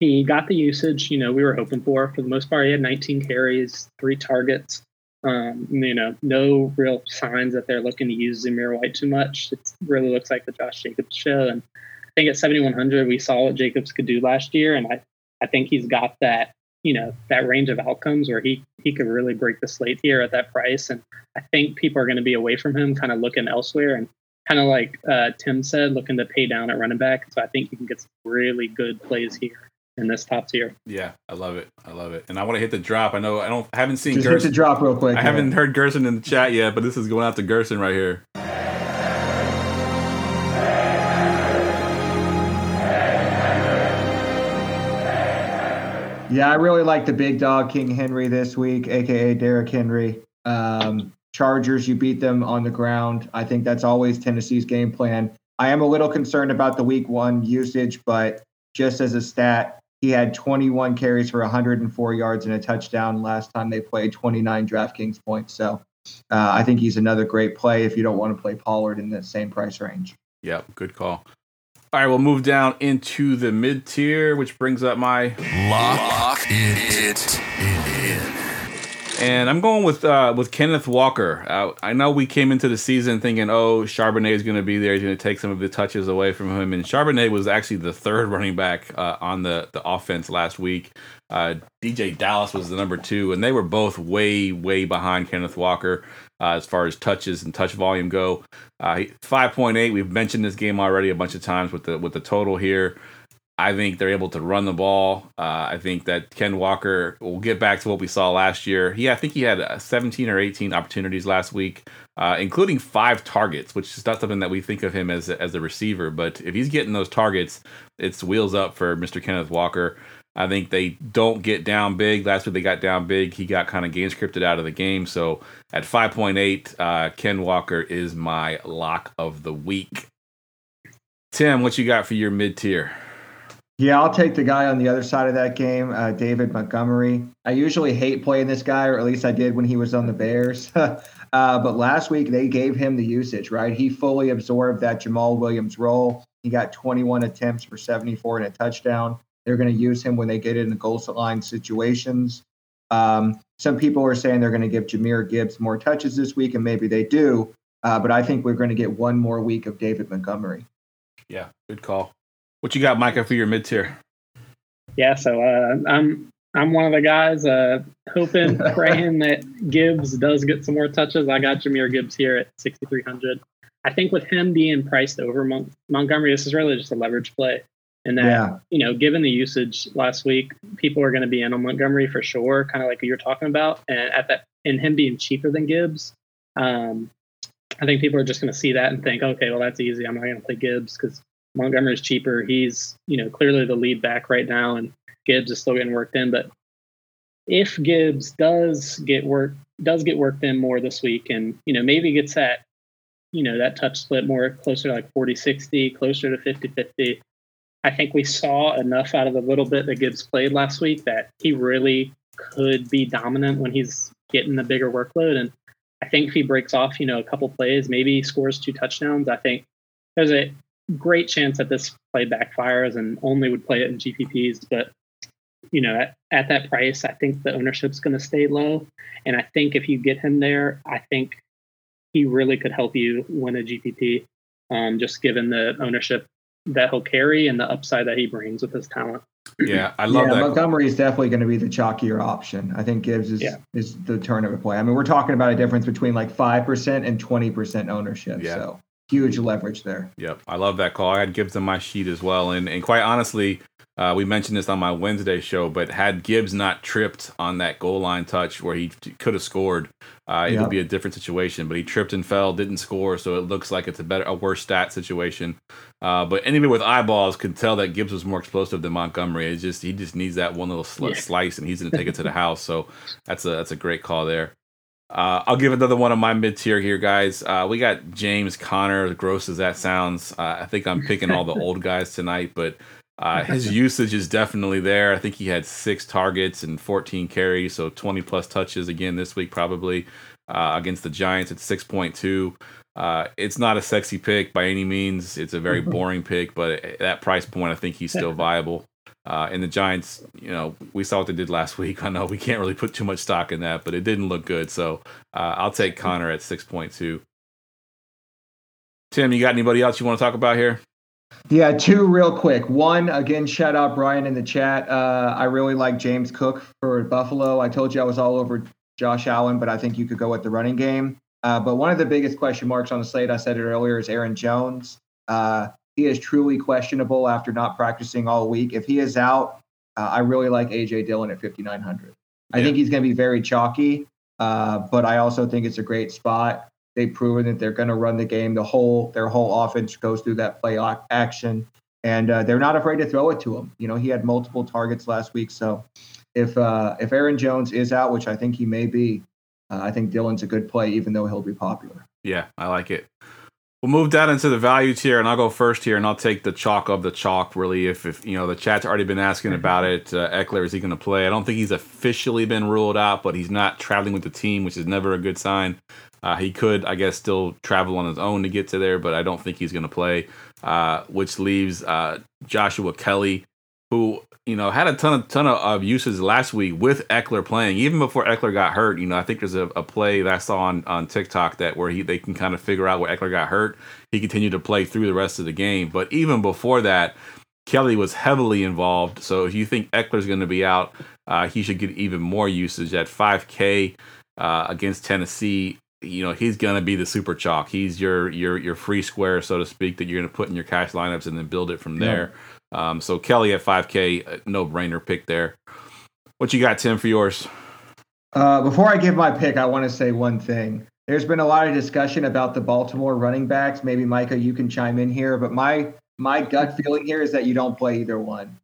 he got the usage, you know, we were hoping for the most part. He had 19 carries, 3 targets. You know, no real signs that they're looking to use Zamir White too much. It really looks like the Josh Jacobs show. And I think at 7,100, we saw what Jacobs could do last year. And I think he's got that, you know, that range of outcomes where he could really break the slate here at that price. And I think people are going to be away from him, kind of looking elsewhere. And kind of like Tim said, looking to pay down at running back. So I think you can get some really good plays here in this top tier. Yeah, I love it. And I want to hit the drop. I know I haven't seen Gerson. Just hit the drop real quick. I haven't heard Gerson in the chat yet, but this is going out to Gerson right here. Yeah, I really like the big dog King Henry this week, a.k.a. Derrick Henry. Chargers, you beat them on the ground. I think that's always Tennessee's game plan. I am a little concerned about the week one usage, but just as a stat, he had 21 carries for 104 yards and a touchdown last time they played, 29 DraftKings points. So I think he's another great play if you don't want to play Pollard in the same price range. Yeah, good call. All right, we'll move down into the mid-tier, which brings up my lock it in. And I'm going with Kenneth Walker. I know we came into the season thinking, oh, Charbonnet is going to be there. He's going to take some of the touches away from him. And Charbonnet was actually the third running back on the offense last week. DJ Dallas was the number 2, and they were both way, way behind Kenneth Walker as far as touches and touch volume go. 5.8, we've mentioned this game already a bunch of times with the total here. I think they're able to run the ball. I think that Ken Walker will get back to what we saw last year. I think he had 17 or 18 opportunities last week, including 5 targets, which is not something that we think of him as a receiver. But if he's getting those targets, it's wheels up for Mr. Kenneth Walker. I think they don't get down big. Last week they got down big. He got kind of game scripted out of the game. So at 5.8, Ken Walker is my lock of the week. Tim, what you got for your mid-tier? Yeah, I'll take the guy on the other side of that game, David Montgomery. I usually hate playing this guy, or at least I did when he was on the Bears. But last week they gave him the usage, right? He fully absorbed that Jamal Williams role. He got 21 attempts for 74 and a touchdown. They're going to use him when they get in the goal line situations. Some people are saying they're going to give Jahmyr Gibbs more touches this week, and maybe they do. But I think we're going to get one more week of David Montgomery. Yeah, good call. What you got, Micah, for your mid-tier? Yeah, so I'm one of the guys hoping, praying that Gibbs does get some more touches. I got Jahmyr Gibbs here at 6,300. I think with him being priced over Montgomery, this is really just a leverage play. And that, you know, given the usage last week, people are going to be in on Montgomery for sure, kind of like you were talking about. And at that, and him being cheaper than Gibbs, I think people are just going to see that and think, okay, well, that's easy. I'm not going to play Gibbs because Montgomery is cheaper. He's, you know, clearly the lead back right now, and Gibbs is still getting worked in. But if Gibbs does get worked in more this week, and you know, maybe gets that, you know, that touch split more closer to like 40-60, closer to 50-50. I think we saw enough out of the little bit that Gibbs played last week that he really could be dominant when he's getting the bigger workload. And I think if he breaks off, you know, a couple plays, maybe scores 2 touchdowns, I think there's a great chance that this play backfires, and only would play it in GPPs. But, you know, at that price, I think the ownership's going to stay low. And I think if you get him there, I think he really could help you win a GPP, just given the ownership that he'll carry and the upside that he brings with his talent. Yeah, I love that. Montgomery is definitely going to be the chalkier option. I think Gibbs is the turn of a play. I mean, we're talking about a difference between like 5% and 20% ownership. Yeah. So huge leverage there. Yep, I love that call. I had Gibbs on my sheet as well. And quite honestly, we mentioned this on my Wednesday show, but had Gibbs not tripped on that goal line touch where he could have scored, it would be a different situation. But he tripped and fell, didn't score, so it looks like it's a worse stat situation. But anybody with eyeballs could tell that Gibbs was more explosive than Montgomery. It's just he just needs that one little slice, and he's going to take it to the house. So that's a great call there. I'll give another one of my mid-tier here, guys. We got James Conner, as gross as that sounds. I think I'm picking all the old guys tonight, but his usage is definitely there. I think he had 6 targets and 14 carries, so 20-plus touches again this week probably against the Giants at 6.2. It's not a sexy pick by any means. It's a very boring pick, but at that price point, I think he's still viable. And the Giants, you know, we saw what they did last week. I know we can't really put too much stock in that, but it didn't look good. So I'll take Conner at 6.2. Tim, you got anybody else you want to talk about here? Yeah, 2 real quick. One, again, shout out Brian in the chat. I really like James Cook for Buffalo. I told you I was all over Josh Allen, but I think you could go with the running game. But one of the biggest question marks on the slate, I said it earlier, is Aaron Jones. He is truly questionable after not practicing all week. If he is out, I really like A.J. Dillon at 5,900. I think he's going to be very chalky, but I also think it's a great spot. They've proven that they're going to run the game. Their whole offense goes through that play action, and they're not afraid to throw it to him. You know, he had multiple targets last week. So if Aaron Jones is out, which I think he may be, I think Dillon's a good play, even though he'll be popular. Yeah, I like it. We'll move down into the value tier, and I'll go first here, and I'll take the chalk of the chalk, really. If you know, the chat's already been asking about it. Ekeler, is he going to play? I don't think he's officially been ruled out, but he's not traveling with the team, which is never a good sign. He could, I guess, still travel on his own to get to there, but I don't think he's going to play, which leaves Joshua Kelly, who, you know, had a ton of uses last week with Ekeler playing. Even before Ekeler got hurt, you know, I think there's a play that I saw on TikTok that where they can kind of figure out where Ekeler got hurt. He continued to play through the rest of the game. But even before that, Kelly was heavily involved. So if you think Eckler's going to be out, he should get even more usage at 5K against Tennessee. You know, he's going to be the super chalk. He's your free square, so to speak, that you're going to put in your cash lineups and then build it from there. So Kelly at 5K, no-brainer pick there. What you got, Tim, for yours? Before I give my pick, I want to say one thing. There's been a lot of discussion about the Baltimore running backs. Maybe, Micah, you can chime in here. But my gut feeling here is that you don't play either one.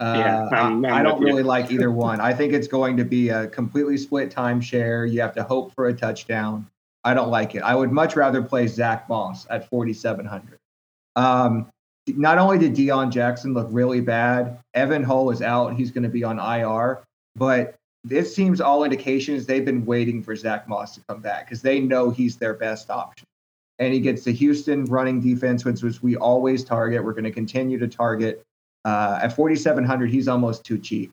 I don't really like either one. I think it's going to be a completely split timeshare. You have to hope for a touchdown. I don't like it. I would much rather play Zach Moss at 4,700. Not only did Deion Jackson look really bad, Evan Hull is out. He's going to be on IR. But it seems all indications they've been waiting for Zach Moss to come back because they know he's their best option. And he gets the Houston running defense, which we always target. We're going to continue to target. At 4,700, he's almost too cheap.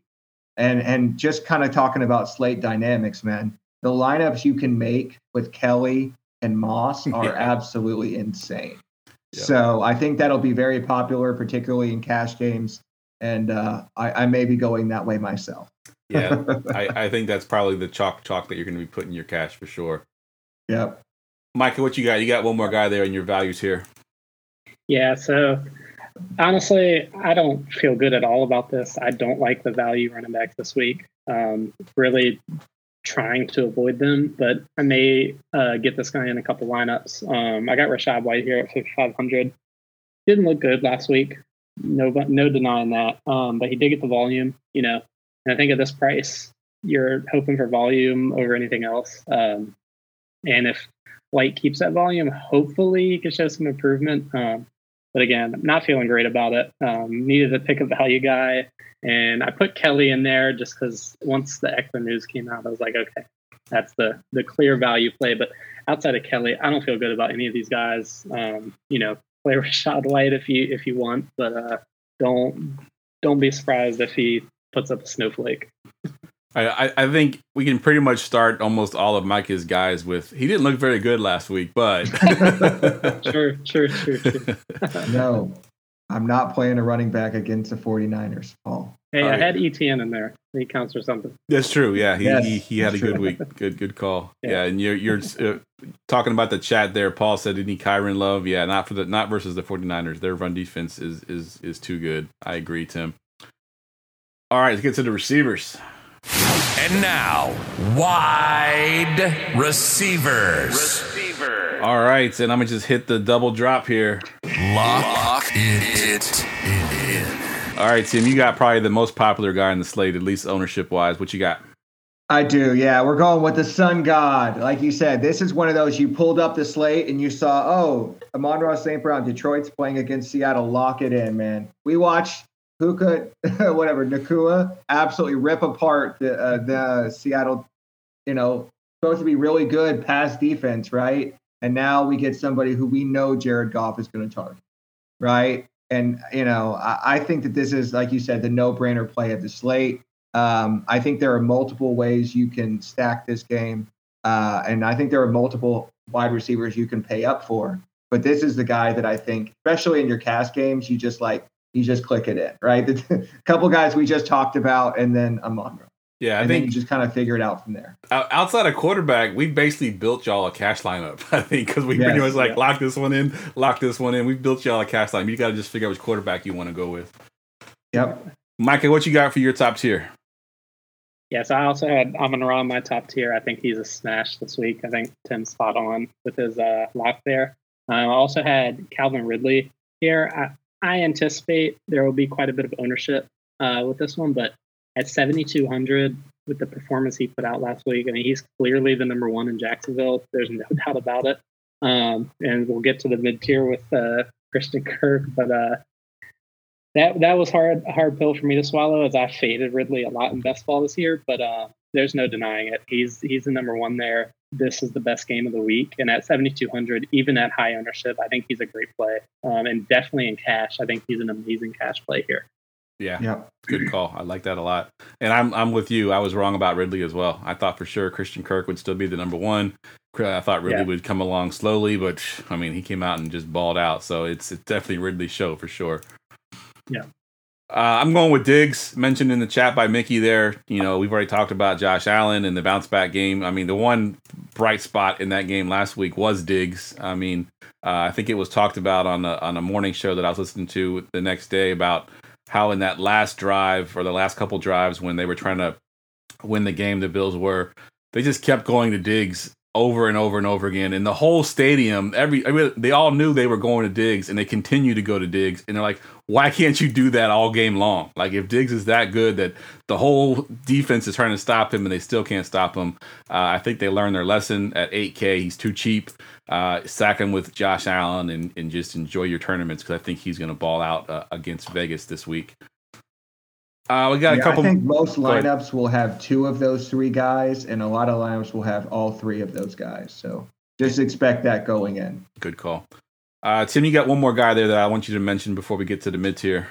And just kind of talking about slate dynamics, man, the lineups you can make with Kelly and Moss are absolutely insane. Yeah. So I think that'll be very popular, particularly in cash games. And I may be going that way myself. Yeah, I think that's probably the chalk that you're going to be putting in your cash for sure. Yep. Micah, what you got? You got one more guy there in your values here. Yeah, so honestly, I don't feel good at all about this. I don't like the value running back this week. Really trying to avoid them, but I may get this guy in a couple lineups. I got Rachaad White here at 5,500. Didn't look good last week. No denying that. But he did get the volume, you know. And I think at this price, you're hoping for volume over anything else. And if White keeps that volume, hopefully he can show some improvement. But again, I'm not feeling great about it. Needed to pick a value guy. And I put Kelly in there just because once the Ekeler news came out, I was like, okay, that's the clear value play. But outside of Kelly, I don't feel good about any of these guys. Play Rachaad White if you want, but don't be surprised if he puts up a snowflake. I think we can pretty much start almost all of Micah's guys with, he didn't look very good last week, but. Sure. No, I'm not playing a running back against the 49ers, Paul. Hey, all right. I had ETN in there. He counts for something. That's true. Yeah, he had a good week. Good call. Yeah, and you're talking about the chat there. Paul said, "Any Kyron Love?" Yeah, not versus the 49ers. Their run defense is too good. I agree, Tim. All right, let's get to the receivers. And now, wide receivers. All right, and I'm going to just hit the double drop here. Lock it in. All right, Tim, you got probably the most popular guy in the slate, at least ownership-wise. What you got? I do, yeah. We're going with the Sun God. Like you said, this is one of those you pulled up the slate and you saw, oh, Amon-Ra St. Brown, Detroit's playing against Seattle. Lock it in, man. We watched Puka, Nakua, absolutely rip apart the Seattle, supposed to be really good pass defense, right? And now we get somebody who we know Jared Goff is going to target, right? And, I think that this is, like you said, the no-brainer play of the slate. I think there are multiple ways you can stack this game, and I think there are multiple wide receivers you can pay up for. But this is the guy that I think, especially in your cash games, you just click it in, right? A couple guys we just talked about, and then Amon-Ra. Yeah, I think you just kind of figure it out from there. Outside of quarterback, we basically built y'all a cash lineup, I think, because we pretty much lock this one in. We built y'all a cash lineup. You got to just figure out which quarterback you want to go with. Yep. Micah, what you got for your top tier? Yes, I also had Amon-Ra in my top tier. I think he's a smash this week. I think Tim's spot on with his lock there. I also had Calvin Ridley here. I anticipate there will be quite a bit of ownership with this one, but at 7,200 with the performance he put out last week, I mean, he's clearly the number one in Jacksonville. There's no doubt about it. And we'll get to the mid-tier with Christian Kirk, but that was a hard pill for me to swallow as I faded Ridley a lot in best ball this year, but there's no denying it. He's the number one there. This is the best game of the week. And at 7,200, even at high ownership, I think he's a great play. And definitely in cash, I think he's an amazing cash play here. Yeah. Good call. I like that a lot. And I'm with you. I was wrong about Ridley as well. I thought for sure Christian Kirk would still be the number one. I thought Ridley would come along slowly, but I mean, he came out and just balled out. So it's definitely Ridley's show for sure. Yeah. I'm going with Diggs, mentioned in the chat by Mickey there. You know, we've already talked about Josh Allen and the bounce back game. I mean, the one bright spot in that game last week was Diggs. I mean, I think it was talked about on a morning show that I was listening to the next day about how in that last drive or the last couple drives when they were trying to win the game, the Bills were, they just kept going to Diggs over and over and over again. And the whole stadium, they all knew they were going to Diggs, and they continue to go to Diggs. And they're like, why can't you do that all game long? Like, if Diggs is that good that the whole defense is trying to stop him and they still can't stop him, I think they learned their lesson at 8K. He's too cheap. Sack him with Josh Allen and just enjoy your tournaments, because I think he's going to ball out against Vegas this week. We got a couple. I think most lineups will have two of those three guys, and a lot of lineups will have all three of those guys. So just expect that going in. Good call. Tim, you got one more guy there that I want you to mention before we get to the mid tier.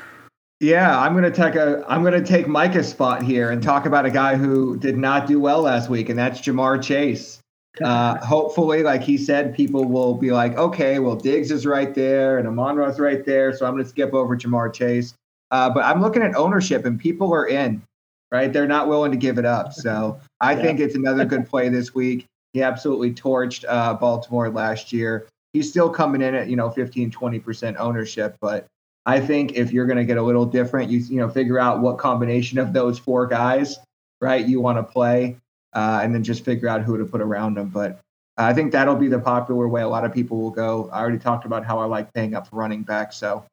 Yeah, I'm gonna take Micah's spot here and talk about a guy who did not do well last week, and that's Jamar Chase. Hopefully, like he said, people will be like, okay, well, Diggs is right there and Amon-Ra's right there, so I'm gonna skip over Jamar Chase. But I'm looking at ownership, and people are in, right? They're not willing to give it up. So I think it's another good play this week. He absolutely torched Baltimore last year. He's still coming in at, 15, 20% ownership. But I think if you're going to get a little different, you figure out what combination of those four guys, right, you want to play, and then just figure out who to put around them. But I think that'll be the popular way a lot of people will go. I already talked about how I like paying up for running back, so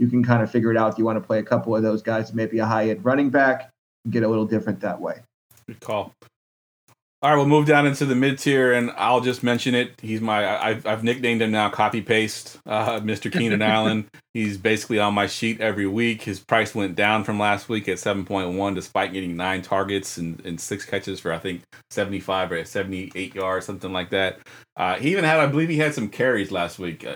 you can kind of figure it out if you want to play a couple of those guys, maybe a high-end running back, and get a little different that way. Good call. All right, we'll move down into the mid-tier, and I'll just mention it. He's I've nicknamed him now Copy-Paste, Mr. Keenan Allen. He's basically on my sheet every week. His price went down from last week at 7.1, despite getting 9 targets and 6 catches for, I think, 75 or 78 yards, something like that. He even had, I believe he had some carries last week.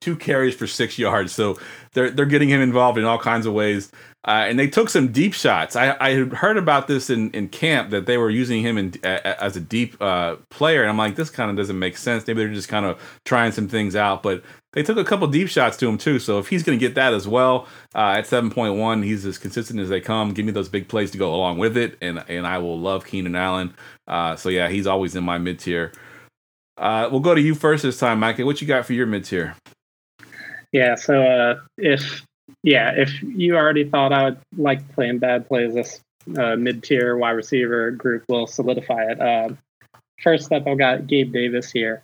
2 carries for 6 yards. So they're getting him involved in all kinds of ways. And they took some deep shots. I had heard about this in camp, that they were using him as a deep player. And I'm like, this kind of doesn't make sense. Maybe they're just kind of trying some things out. But they took a couple deep shots to him, too. So if he's going to get that as well at 7.1, he's as consistent as they come. Give me those big plays to go along with it. And I will love Keenan Allen. So, he's always in my mid-tier. We'll go to you first this time, Mike. What you got for your mid-tier? Yeah, so if you already thought I would like playing bad plays, this mid-tier wide receiver group will solidify it. First up, I've got Gabe Davis here.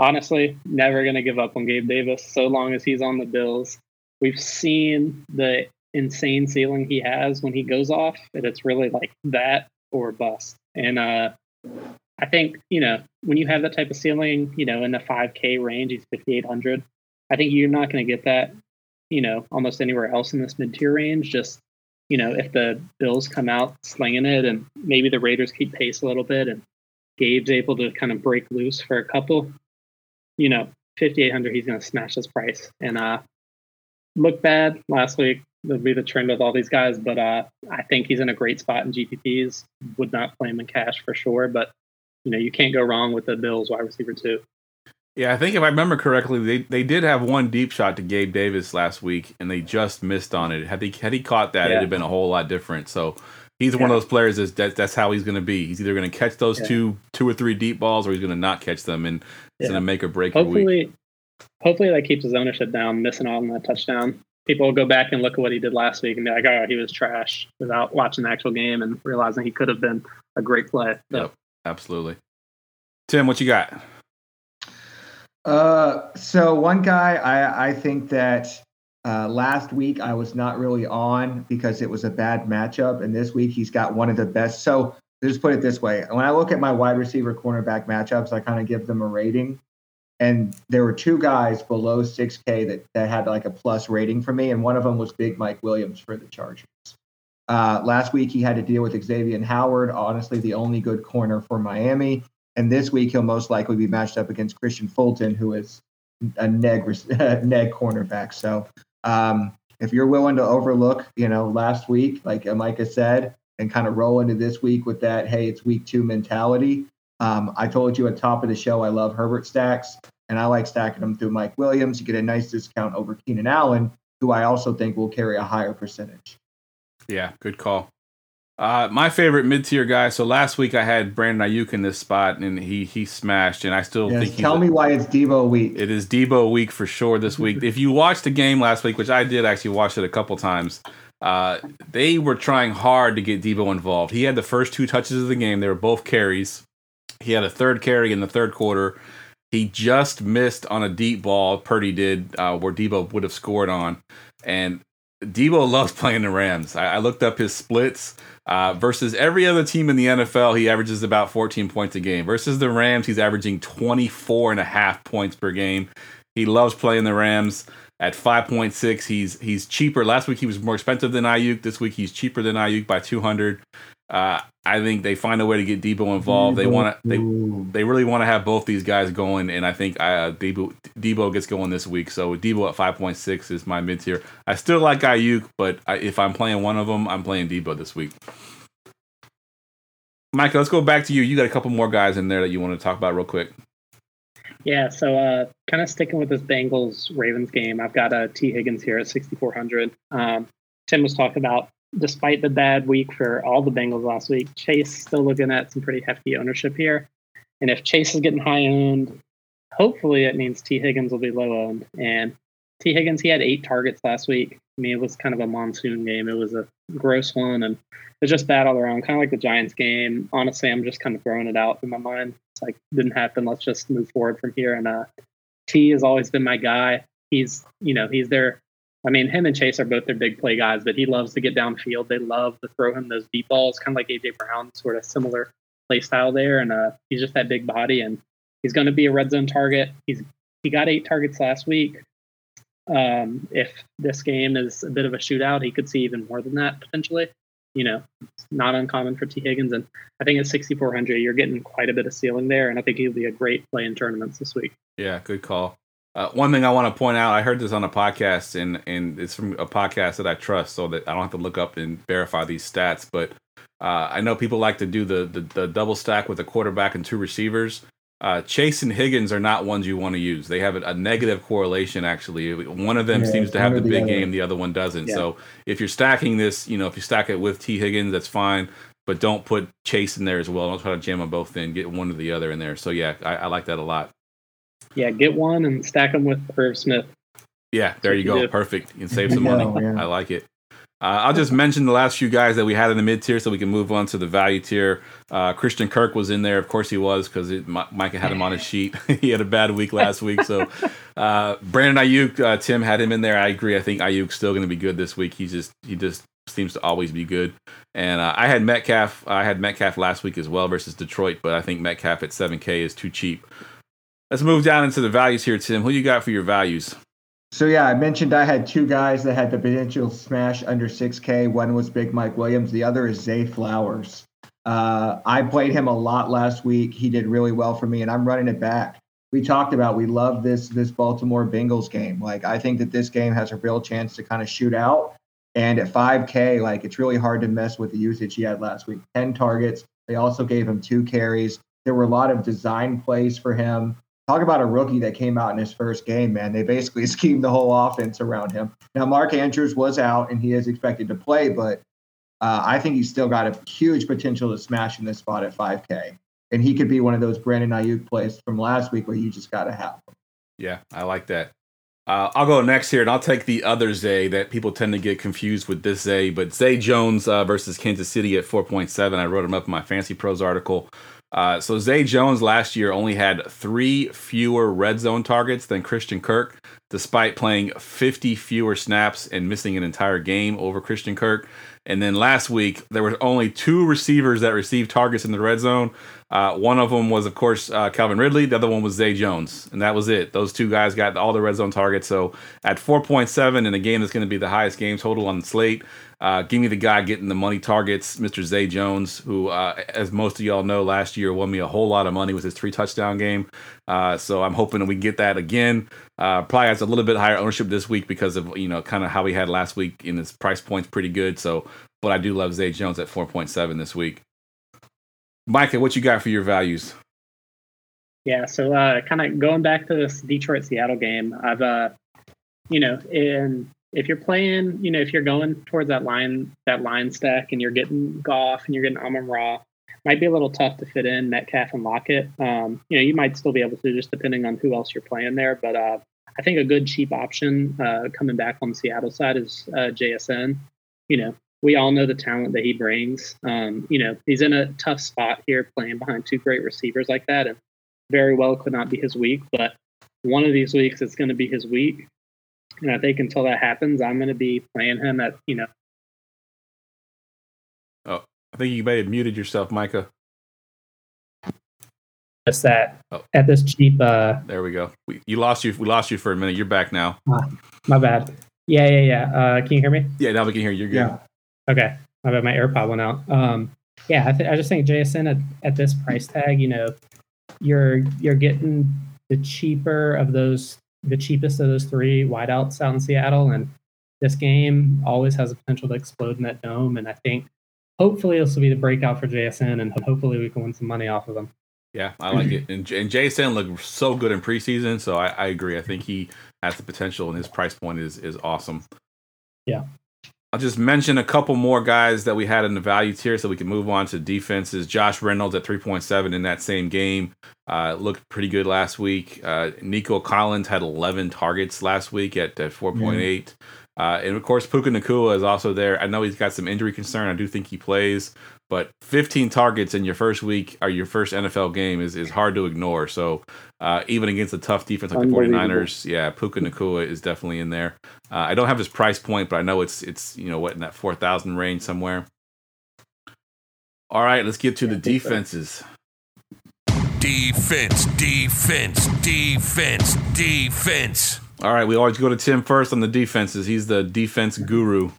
Honestly, never going to give up on Gabe Davis so long as he's on the Bills. We've seen the insane ceiling he has when he goes off, and it's really like that or bust. And I think, when you have that type of ceiling, in the 5K range, he's 5,800. I think you're not going to get that almost anywhere else in this mid-tier range. Just, if the Bills come out slinging it and maybe the Raiders keep pace a little bit and Gabe's able to kind of break loose for a couple, 5,800, he's going to smash his price. And looked bad last week. That'll be the trend with all these guys. But I think he's in a great spot in GPPs. Would not play him in cash for sure. But, you can't go wrong with the Bills wide receiver too. Yeah, I think if I remember correctly, they did have one deep shot to Gabe Davis last week, and they just missed on it. Had he caught that, it'd have been a whole lot different. So he's one of those players that's how he's going to be. He's either going to catch those two or three deep balls, or he's going to not catch them, and it's going to make or break a week. Hopefully that keeps his ownership down, missing out on that touchdown. People will go back and look at what he did last week and be like, oh, he was trash, without watching the actual game and realizing he could have been a great play. So. Yep, absolutely. Tim, what you got? So one guy I think that last week I was not really on because it was a bad matchup, and this week he's got one of the best. So just put it this way. When I look at my wide receiver cornerback matchups, I kind of give them a rating. And there were two guys below 6K that had like a plus rating for me, and one of them was Big Mike Williams for the Chargers. Last week he had to deal with Xavier Howard, honestly the only good corner for Miami. And this week, he'll most likely be matched up against Christian Fulton, who is a neg cornerback. So if you're willing to overlook, last week, like Micah said, and kind of roll into this week with that, hey, it's week 2 mentality. I told you at top of the show, I love Herbert stacks, and I like stacking them through Mike Williams. You get a nice discount over Keenan Allen, who I also think will carry a higher percentage. Yeah, good call. My favorite mid-tier guy. So last week I had Brandon Aiyuk in this spot, and he smashed. And I still think. Tell me why it's Deebo week. It is Deebo week for sure this week. If you watched the game last week, which I did actually watch it a couple times, they were trying hard to get Deebo involved. He had the first two touches of the game. They were both carries. He had a third carry in the third quarter. He just missed on a deep ball. Purdy did where Deebo would have scored on, and. Deebo loves playing the Rams. I looked up his splits versus every other team in the NFL. He averages about 14 points a game. Versus the Rams, he's averaging 24.5 points per game. He loves playing the Rams at 5.6. He's cheaper. Last week he was more expensive than Aiyuk. This week he's cheaper than Aiyuk by 200. I think they find a way to get Deebo involved. They really want to have both these guys going, and I think Deebo gets going this week. So Deebo at 5.6 is my mid tier. I still like Aiyuk, but if I'm playing one of them, I'm playing Deebo this week. Micah, let's go back to you. You got a couple more guys in there that you want to talk about real quick. Yeah, so kind of sticking with this Bengals-Ravens game, I've got T. Higgins here at 6,400. Tim was talking about, despite the bad week for all the Bengals last week, Chase still looking at some pretty hefty ownership here. And if Chase is getting high owned, hopefully it means T. Higgins will be low owned. And T. Higgins, he had 8 targets last week. I mean, it was kind of a monsoon game. It was a gross one, and it's just bad all around, kind of like the Giants game. Honestly, I'm just kind of throwing it out in my mind. It's like, didn't happen. Let's just move forward from here. And T has always been my guy. He's there. I mean, him and Chase are both their big play guys, but he loves to get downfield. They love to throw him those deep balls, kind of like A.J. Brown, sort of similar play style there. And he's just that big body, and he's going to be a red zone target. He got 8 targets last week. If this game is a bit of a shootout, he could see even more than that potentially. You know, it's not uncommon for T. Higgins. And I think at 6,400, you're getting quite a bit of ceiling there, and I think he'll be a great play in tournaments this week. Yeah, good call. One thing I want to point out, I heard this on a podcast, and it's from a podcast that I trust, so that I don't have to look up and verify these stats. But I know people like to do the double stack with a quarterback and 2 receivers. Chase and Higgins are not ones you want to use. They have a negative correlation, actually. One of them seems to have the big game, the other one doesn't. Yeah. So if you're stacking this, if you stack it with T. Higgins, that's fine. But don't put Chase in there as well. Don't try to jam them both in. Get one or the other in there. So, yeah, I like that a lot. Yeah, get one and stack them with Irv Smith. Yeah, there you go. Perfect. You can save some money. Yeah. I like it. I'll just mention the last few guys that we had in the mid-tier so we can move on to the value tier. Christian Kirk was in there. Of course he was, because Micah had him on his sheet. He had a bad week last week. So Brandon Aiyuk, Tim had him in there. I agree. I think Ayuk's still going to be good this week. He just seems to always be good. And I had Metcalf. I had Metcalf last week as well versus Detroit, but I think Metcalf at 7K is too cheap. Let's move down into the values here, Tim. Who you got for your values? So, yeah, I mentioned I had 2 guys that had the potential smash under 6K. One was Big Mike Williams. The other is Zay Flowers. I played him a lot last week. He did really well for me, and I'm running it back. We talked about we love this Baltimore Bengals game. Like, I think that this game has a real chance to kind of shoot out. And at 5K, like, it's really hard to mess with the usage he had last week. 10 targets. They also gave him 2 carries. There were a lot of design plays for him. Talk about a rookie that came out in his first game, man. They basically schemed the whole offense around him. Now, Mark Andrews was out, and he is expected to play, but I think he's still got a huge potential to smash in this spot at 5K. And he could be one of those Brandon Aiyuk plays from last week where you just got to have him. Yeah, I like that. I'll go next here, and I'll take the other Zay that people tend to get confused with this Zay, but Zay Jones versus Kansas City at 4.7. I wrote him up in my Fancy Pros article. So Zay Jones last year only had 3 fewer red zone targets than Christian Kirk, despite playing 50 fewer snaps and missing an entire game over Christian Kirk. And then last week, there were only 2 receivers that received targets in the red zone. One of them was, of course, Calvin Ridley. The other one was Zay Jones. And that was it. Those 2 guys got all the red zone targets. So at 4.7 in a game that's going to be the highest game total on the slate, give me the guy getting the money targets, Mr. Zay Jones, who, as most of y'all know, last year won me a whole lot of money with his 3 touchdown game. So I'm hoping that we get that again. Probably has a little bit higher ownership this week because of, kind of how we had last week, and his price point's pretty good. So, but I do love Zay Jones at 4.7 this week. Micah, what you got for your values? Yeah, so kind of going back to this Detroit-Seattle game, I've, in if you're playing, you know, if you're going towards that line stack and you're getting Goff and you're getting Amon-Ra, might be a little tough to fit in Metcalf and Lockett. You know, you might still be able to, just depending on who else you're playing there. But I think a good cheap option coming back on the Seattle side is JSN. You know, we all know the talent that he brings. You know, he's in a tough spot here playing behind two great receivers like that. And very well could not be his week, but one of these weeks it's going to be his week. And I think until that happens, I'm going to be playing him at, you know. Oh, I think you may have muted yourself, Micah. That's that. Oh. At this cheap. There we go. We lost you for a minute. You're back now. My bad. Yeah. Can you hear me? Yeah, now we can hear you. You're good. Yeah. Okay. My bad. My AirPod went out. I just think JSN at this price tag, you know, you're getting the cheapest of those three wideouts out in Seattle, and this game always has the potential to explode in that dome. And I think hopefully this will be the breakout for JSN, and hopefully we can win some money off of him. Yeah, I like it. And JSN looked so good in preseason, so I agree. I think he has the potential, and his price point is awesome. Yeah. I'll just mention a couple more guys that we had in the value tier so we can move on to defenses. Josh Reynolds at 3.7 in that same game. Looked pretty good last week. Nico Collins had 11 targets last week at 4.8. And, of course, Puka Nakua is also there. I know he's got some injury concern. I do think he plays. But 15 targets in your first week or your first NFL game is hard to ignore. So even against a tough defense like the 49ers, yeah, Puka Nakua is definitely in there. I don't have his price point, but I know it's you know what, in that 4,000 range somewhere. All right, let's get to the defenses. Defense. All right, we always go to Tim first on the defenses. He's the defense guru.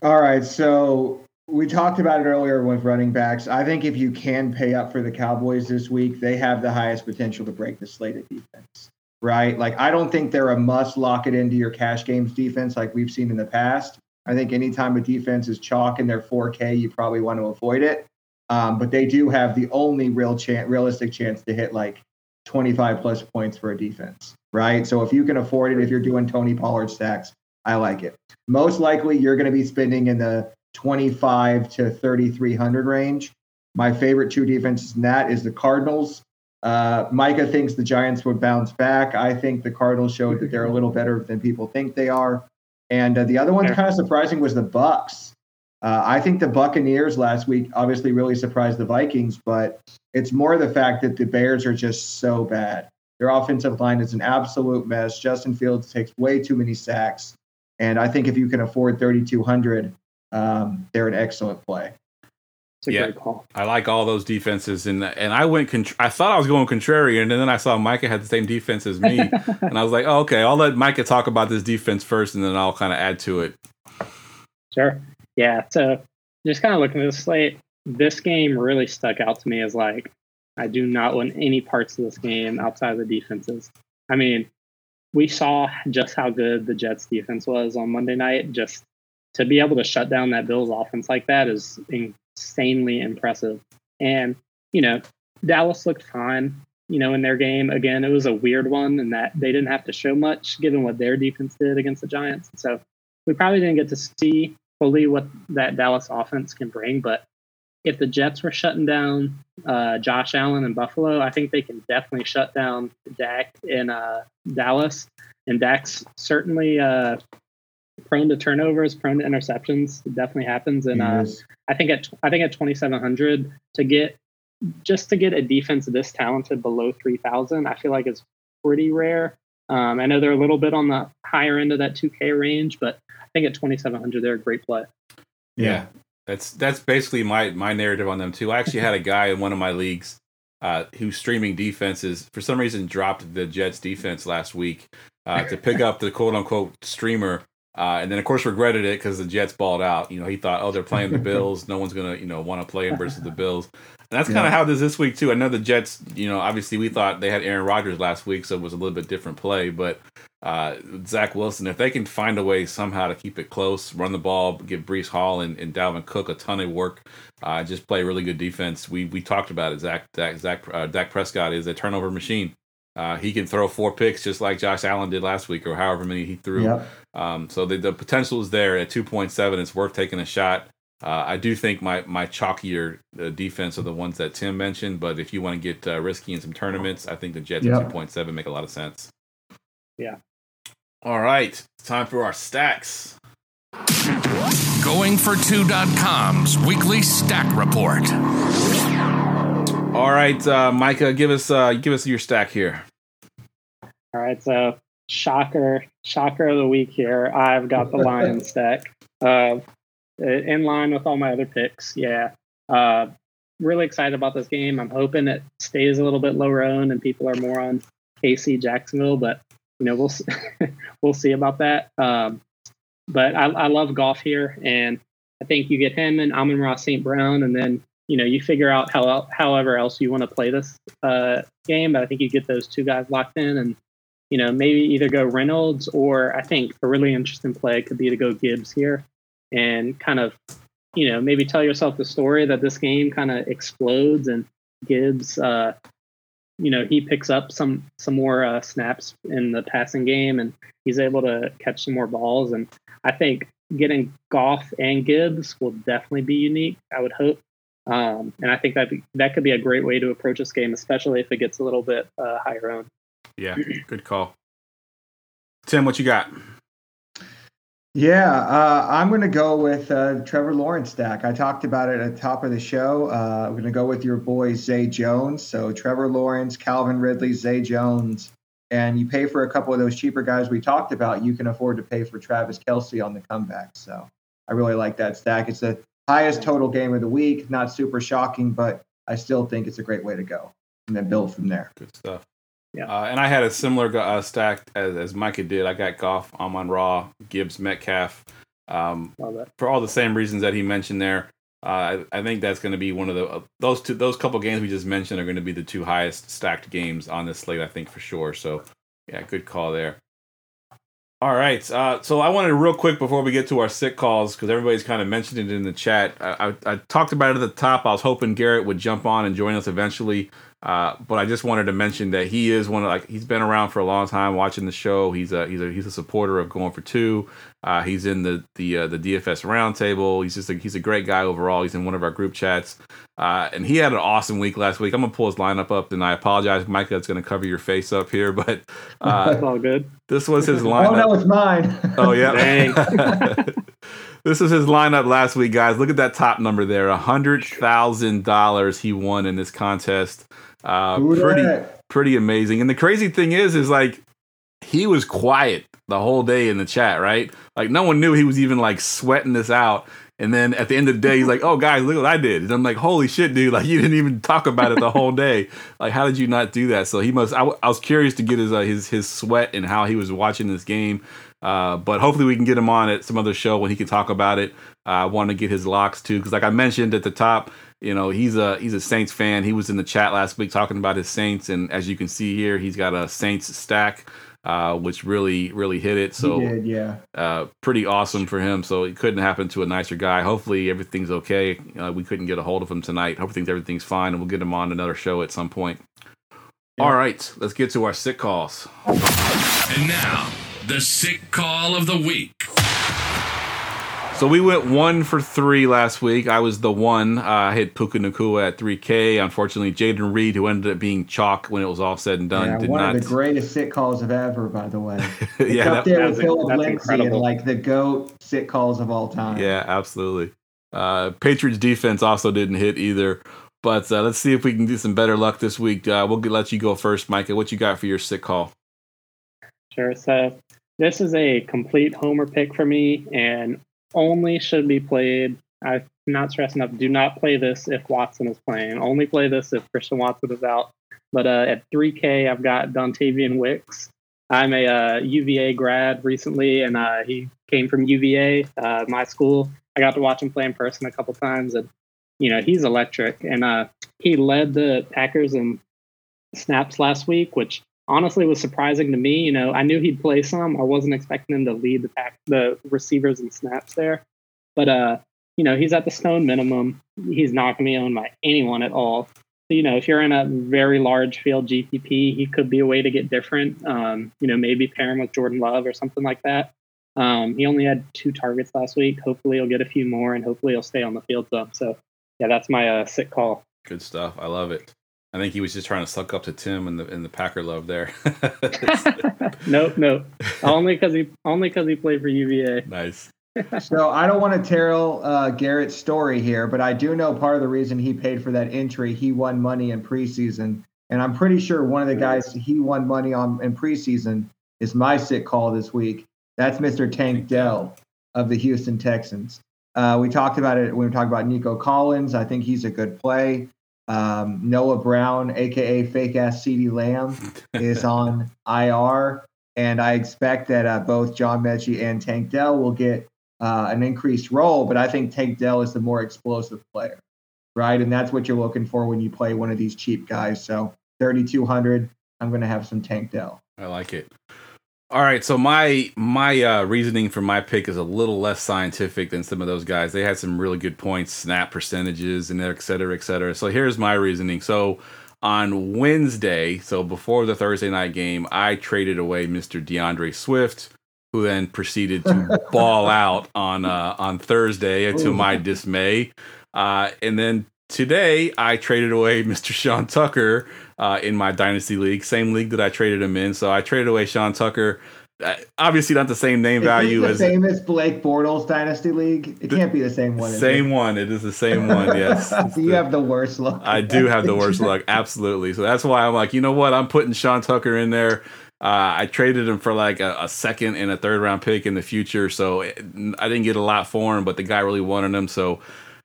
All right, so we talked about it earlier with running backs. I think if you can pay up for the Cowboys this week, they have the highest potential to break the slate of defense, right? Like, I don't think they're a must lock it into your cash games defense like we've seen in the past. I think anytime a defense is chalk and they're 4K, you probably want to avoid it. But they do have the only realistic chance to hit like 25 plus points for a defense, right? So if you can afford it, if you're doing Tony Pollard stacks, I like it. Most likely you're going to be spending in the 25 to 3,300 range. My favorite two defenses in that is the Cardinals. Micah thinks the Giants would bounce back. I think the Cardinals showed that they're a little better than people think they are. And the other one kind of surprising was the Bucs. I think the Buccaneers last week obviously really surprised the Vikings, but it's more the fact that the Bears are just so bad. Their offensive line is an absolute mess. Justin Fields takes way too many sacks. And I think if you can afford 3,200, they're an excellent play. It's a great call. I like all those defenses, and I went. I thought I was going contrarian, and then I saw Micah had the same defense as me, and I was like, oh, "Okay, I'll let Micah talk about this defense first, and then I'll kind of add to it." Sure. Yeah. So just kind of looking at the slate, this game really stuck out to me as like, I do not want any parts of this game outside of the defenses. I mean, we saw just how good the Jets defense was on Monday night. Just to be able to shut down that Bills offense like that is insanely impressive. And, you know, Dallas looked fine, you know, in their game. Again, it was a weird one in that they didn't have to show much given what their defense did against the Giants. So we probably didn't get to see fully what that Dallas offense can bring. But if the Jets were shutting down Josh Allen in Buffalo, I think they can definitely shut down Dak in Dallas. And Dak's certainly prone to turnovers, prone to interceptions. It definitely happens. And I think at 2,700 to get a defense this talented below 3,000, I feel like it's pretty rare. I know they're a little bit on the higher end of that 2K range, but I think at 2,700, they're a great play. Yeah. That's basically my narrative on them too. I actually had a guy in one of my leagues who's streaming defenses, for some reason dropped the Jets defense last week to pick up the quote unquote streamer. And then, of course, regretted it because the Jets balled out. You know, he thought, oh, they're playing the Bills. No one's going to, you know, want to play him versus the Bills. And that's kind of how it is this week, too. I know the Jets, you know, obviously we thought they had Aaron Rodgers last week, so it was a little bit different play. But Zach Wilson, if they can find a way somehow to keep it close, run the ball, give Breece Hall and Dalvin Cook a ton of work, just play really good defense. We talked about it. Dak Prescott is a turnover machine. He can throw four picks just like Josh Allen did last week, or however many he threw. Yep. So the potential is there at 2.7. It's worth taking a shot. I do think my chalkier defense are the ones that Tim mentioned, but if you want to get risky in some tournaments, I think the Jets at 2.7 make a lot of sense. Yeah. All right. It's time for our stacks. GoingFor2.com's weekly stack report. All right, Micah, give us your stack here. All right, so shocker of the week here. I've got the Lions stack in line with all my other picks. Yeah, really excited about this game. I'm hoping it stays a little bit lower owned and people are more on KC Jacksonville, but you know we'll see about that. But I love Goff here, and I think you get him and Amon-Ra St. Brown, and then, you know, you figure out however else you want to play this game, but I think you get those two guys locked in and, you know, maybe either go Reynolds or I think a really interesting play could be to go Gibbs here and kind of, you know, maybe tell yourself the story that this game kind of explodes and Gibbs, you know, he picks up some more snaps in the passing game and he's able to catch some more balls. And I think getting Goff and Gibbs will definitely be unique, I would hope. And I think that could be a great way to approach this game, especially if it gets a little bit higher owned. Yeah, good call. Tim, what you got? Yeah, I'm going to go with Trevor Lawrence stack. I talked about it at the top of the show. I'm going to go with your boy Zay Jones. So Trevor Lawrence, Calvin Ridley, Zay Jones. And you pay for a couple of those cheaper guys we talked about. You can afford to pay for Travis Kelce on the comeback. So I really like that stack. It's a highest total game of the week. Not super shocking, but I still think it's a great way to go and then build from there. Good stuff. Yeah. And I had a similar stack as Micah did. I got Goff, Amon-Ra, Gibbs, Metcalf for all the same reasons that he mentioned there. I think that's going to be one of the those couple games we just mentioned are going to be the two highest stacked games on this slate, I think, for sure. So, yeah, good call there. All right, so I wanted to real quick before we get to our sick calls, because everybody's kind of mentioned it in the chat. I talked about it at the top. I was hoping Garrett would jump on and join us eventually, but I just wanted to mention that he is he's been around for a long time watching the show. He's a supporter of Going for Two. He's in the DFS roundtable. He's just he's a great guy overall. He's in one of our group chats, and he had an awesome week last week. I'm gonna pull his lineup up, and I apologize, Micah. It's gonna cover your face up here, but that's all good. This was his lineup. Oh, no, it's mine. Oh, yeah. Dang. This is his lineup last week, guys. Look at that top number there. $100,000 he won in this contest. Pretty amazing. And the crazy thing is like, he was quiet the whole day in the chat, right? Like, no one knew he was even, like, sweating this out. And then at the end of the day, he's like, oh, guys, look what I did. And I'm like, holy shit, dude. Like, you didn't even talk about it the whole day. Like, how did you not do that? So he must, I was curious to get his sweat and how he was watching this game. But hopefully we can get him on at some other show when he can talk about it. I want to get his locks, too, because like I mentioned at the top, you know, he's a Saints fan. He was in the chat last week talking about his Saints. And as you can see here, he's got a Saints stack. Which really, really hit it. So he did, yeah. Pretty awesome for him. So it couldn't happen to a nicer guy. Hopefully everything's okay. We couldn't get a hold of him tonight. Hope everything's fine, and we'll get him on another show at some point. Yeah. All right, let's get to our sick calls. And now, the sick call of the week. So we went 1 for 3 last week. I was the one. I hit Puka Nakua at 3K. Unfortunately, Jaden Reed, who ended up being chalk when it was all said and done, yeah, did one not. One of the greatest sit calls of ever, by the way. Yeah, up there with Philip Lindsay and like the GOAT sit calls of all time. Yeah, absolutely. Patriots defense also didn't hit either. But let's see if we can do some better luck this week. We'll let you go first, Micah. What you got for your sit call? Sure. So this is a complete homer pick for me, and only should be played. I'm not stressing up. Do not play this if Watson is playing. Only play this if Christian Watson is out. But at 3K, I've got Dontavian Wicks. I'm a UVA grad recently, and he came from UVA, my school. I got to watch him play in person a couple times, and you know he's electric. And he led the Packers in snaps last week, which honestly was surprising to me. You know, I knew he'd play some. I wasn't expecting him to lead the receivers and snaps there. But, you know, he's at the Stone minimum. He's not going to be owned by anyone at all. you know, if you're in a very large field GPP, he could be a way to get different. You know, maybe pair him with Jordan Love or something like that. He only had 2 targets last week. Hopefully he'll get a few more, and hopefully he'll stay on the field some. So, yeah, that's my sick call. Good stuff. I love it. I think he was just trying to suck up to Tim and the Packer love there. Nope. Only because he played for UVA. Nice. So I don't want to tell Garrett's story here, but I do know part of the reason he paid for that entry. He won money in preseason, and I'm pretty sure one of the guys he won money on in preseason is my sick call this week. That's Mr. Tank Dell of the Houston Texans. We talked about it when we talked about Nico Collins. I think he's a good play. Noah Brown, a.k.a. fake-ass CeeDee Lamb, is on IR, and I expect that both John Mechie and Tank Dell will get an increased role, but I think Tank Dell is the more explosive player, right? And that's what you're looking for when you play one of these cheap guys. So 3,200, I'm going to have some Tank Dell. I like it. All right, so my reasoning for my pick is a little less scientific than some of those guys. They had some really good points, snap percentages, and et cetera, et cetera. So here's my reasoning. So on Wednesday, so before the Thursday night game, I traded away Mr. DeAndre Swift, who then proceeded to ball out on Thursday, to my dismay. And then today, I traded away Mr. Sean Tucker in my Dynasty League, same league that I traded him in. So I traded away Sean Tucker. Obviously not the same name value as the famous Blake Bortles Dynasty League. It can't be the same one. It is the same one, yes. So you have the worst luck. I do have the worst luck, absolutely. So that's why I'm like, you know what? I'm putting Sean Tucker in there. I traded him for like a second and a third round pick in the future. So I didn't get a lot for him, but the guy really wanted him. So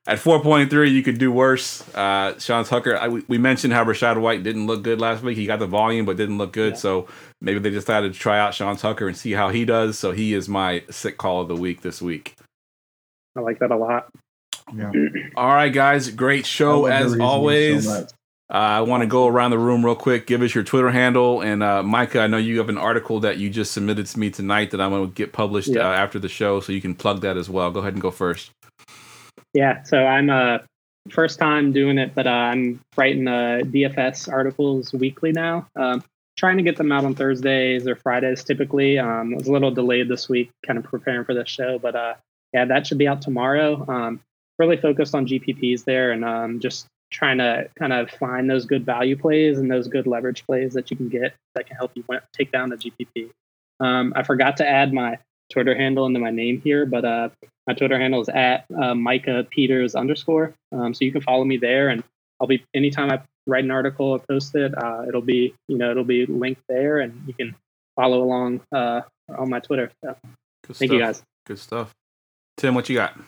at 4.3, you could do worse. Sean Tucker, we mentioned how Rashad White didn't look good last week. He got the volume, but didn't look good. Yeah. So maybe they decided to try out Sean Tucker and see how he does. So he is my sick call of the week this week. I like that a lot. Yeah. All right, guys. Great show as always. So I want to go around the room real quick. Give us your Twitter handle. And Micah, I know you have an article that you just submitted to me tonight that I'm going to get published after the show. So you can plug that as well. Go ahead and go first. Yeah, so I'm first time doing it, but I'm writing DFS articles weekly now. Trying to get them out on Thursdays or Fridays typically. I was a little delayed this week, kind of preparing for this show, but that should be out tomorrow. Really focused on GPPs there, and just trying to kind of find those good value plays and those good leverage plays that you can get that can help you take down the GPP. I forgot to add my Twitter handle into my name here, but my Twitter handle is at Micah Peters _ so you can follow me there, and I'll be, anytime I write an article or post it, it'll be linked there, and you can follow along on my Twitter. So thank you guys. Good stuff. Tim, what you got?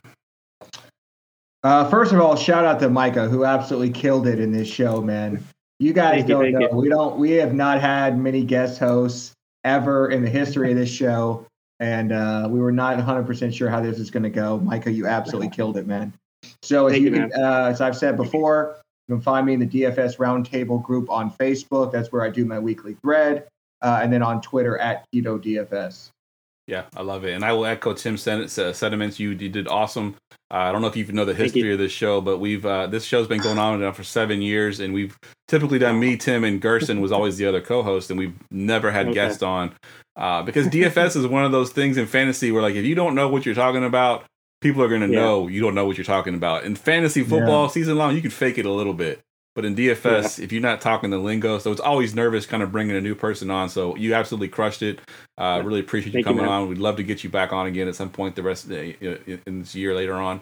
First of all, shout out to Micah, who absolutely killed it in this show, man. You guys don't know. We have not had many guest hosts ever in the history of this show. And we were not 100% sure how this is going to go. Micah, you absolutely killed it, man. So as I've said before, you can find me in the DFS Roundtable group on Facebook. That's where I do my weekly thread. And then on Twitter at Keto DFS. Yeah, I love it. And I will echo Tim's sentiments. You did awesome. I don't know if you know the history of this show, but we've this show's been going on now for 7 years, and we've typically done me, Tim, and Gerson was always the other co-host, and we've never had guests on. Because DFS is one of those things in fantasy where, like, if you don't know what you're talking about, people are going to know you don't know what you're talking about. In fantasy football season long, you can fake it a little bit. But in DFS, if you're not talking the lingo, so it's always nervous kind of bringing a new person on. So you absolutely crushed it. Really appreciate you coming on. We'd love to get you back on again at some point the rest of in this year later on.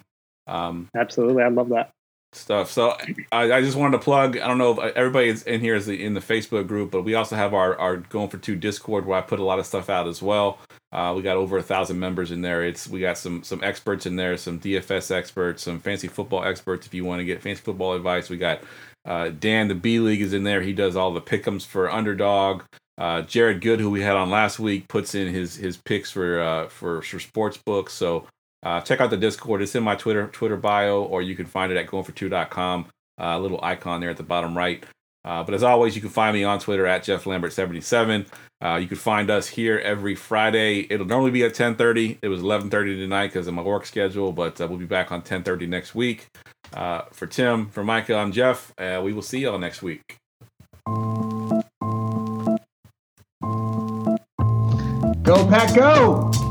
Absolutely. I love that stuff. So I just wanted to plug, I don't know if everybody is in here is in the Facebook group, but we also have our Going for Two Discord where I put a lot of stuff out as well. We got over 1,000 members in there. We got some experts in there, some DFS experts, some fantasy football experts. If you want to get fantasy football advice, we got Dan, the B League, is in there. He does all the pick'ems for Underdog. Jared Good, who we had on last week, puts in his picks for sports books. So check out the Discord. It's in my Twitter bio, or you can find it at goingfor2.com. A little icon there at the bottom right. But as always, you can find me on Twitter at JeffLambert77. You can find us here every Friday. It'll normally be at 10:30. It was 11:30 tonight because of my work schedule, but we'll be back on 10:30 next week. For Tim, for Micah, I'm Jeff. We will see y'all next week. Go Pack Go!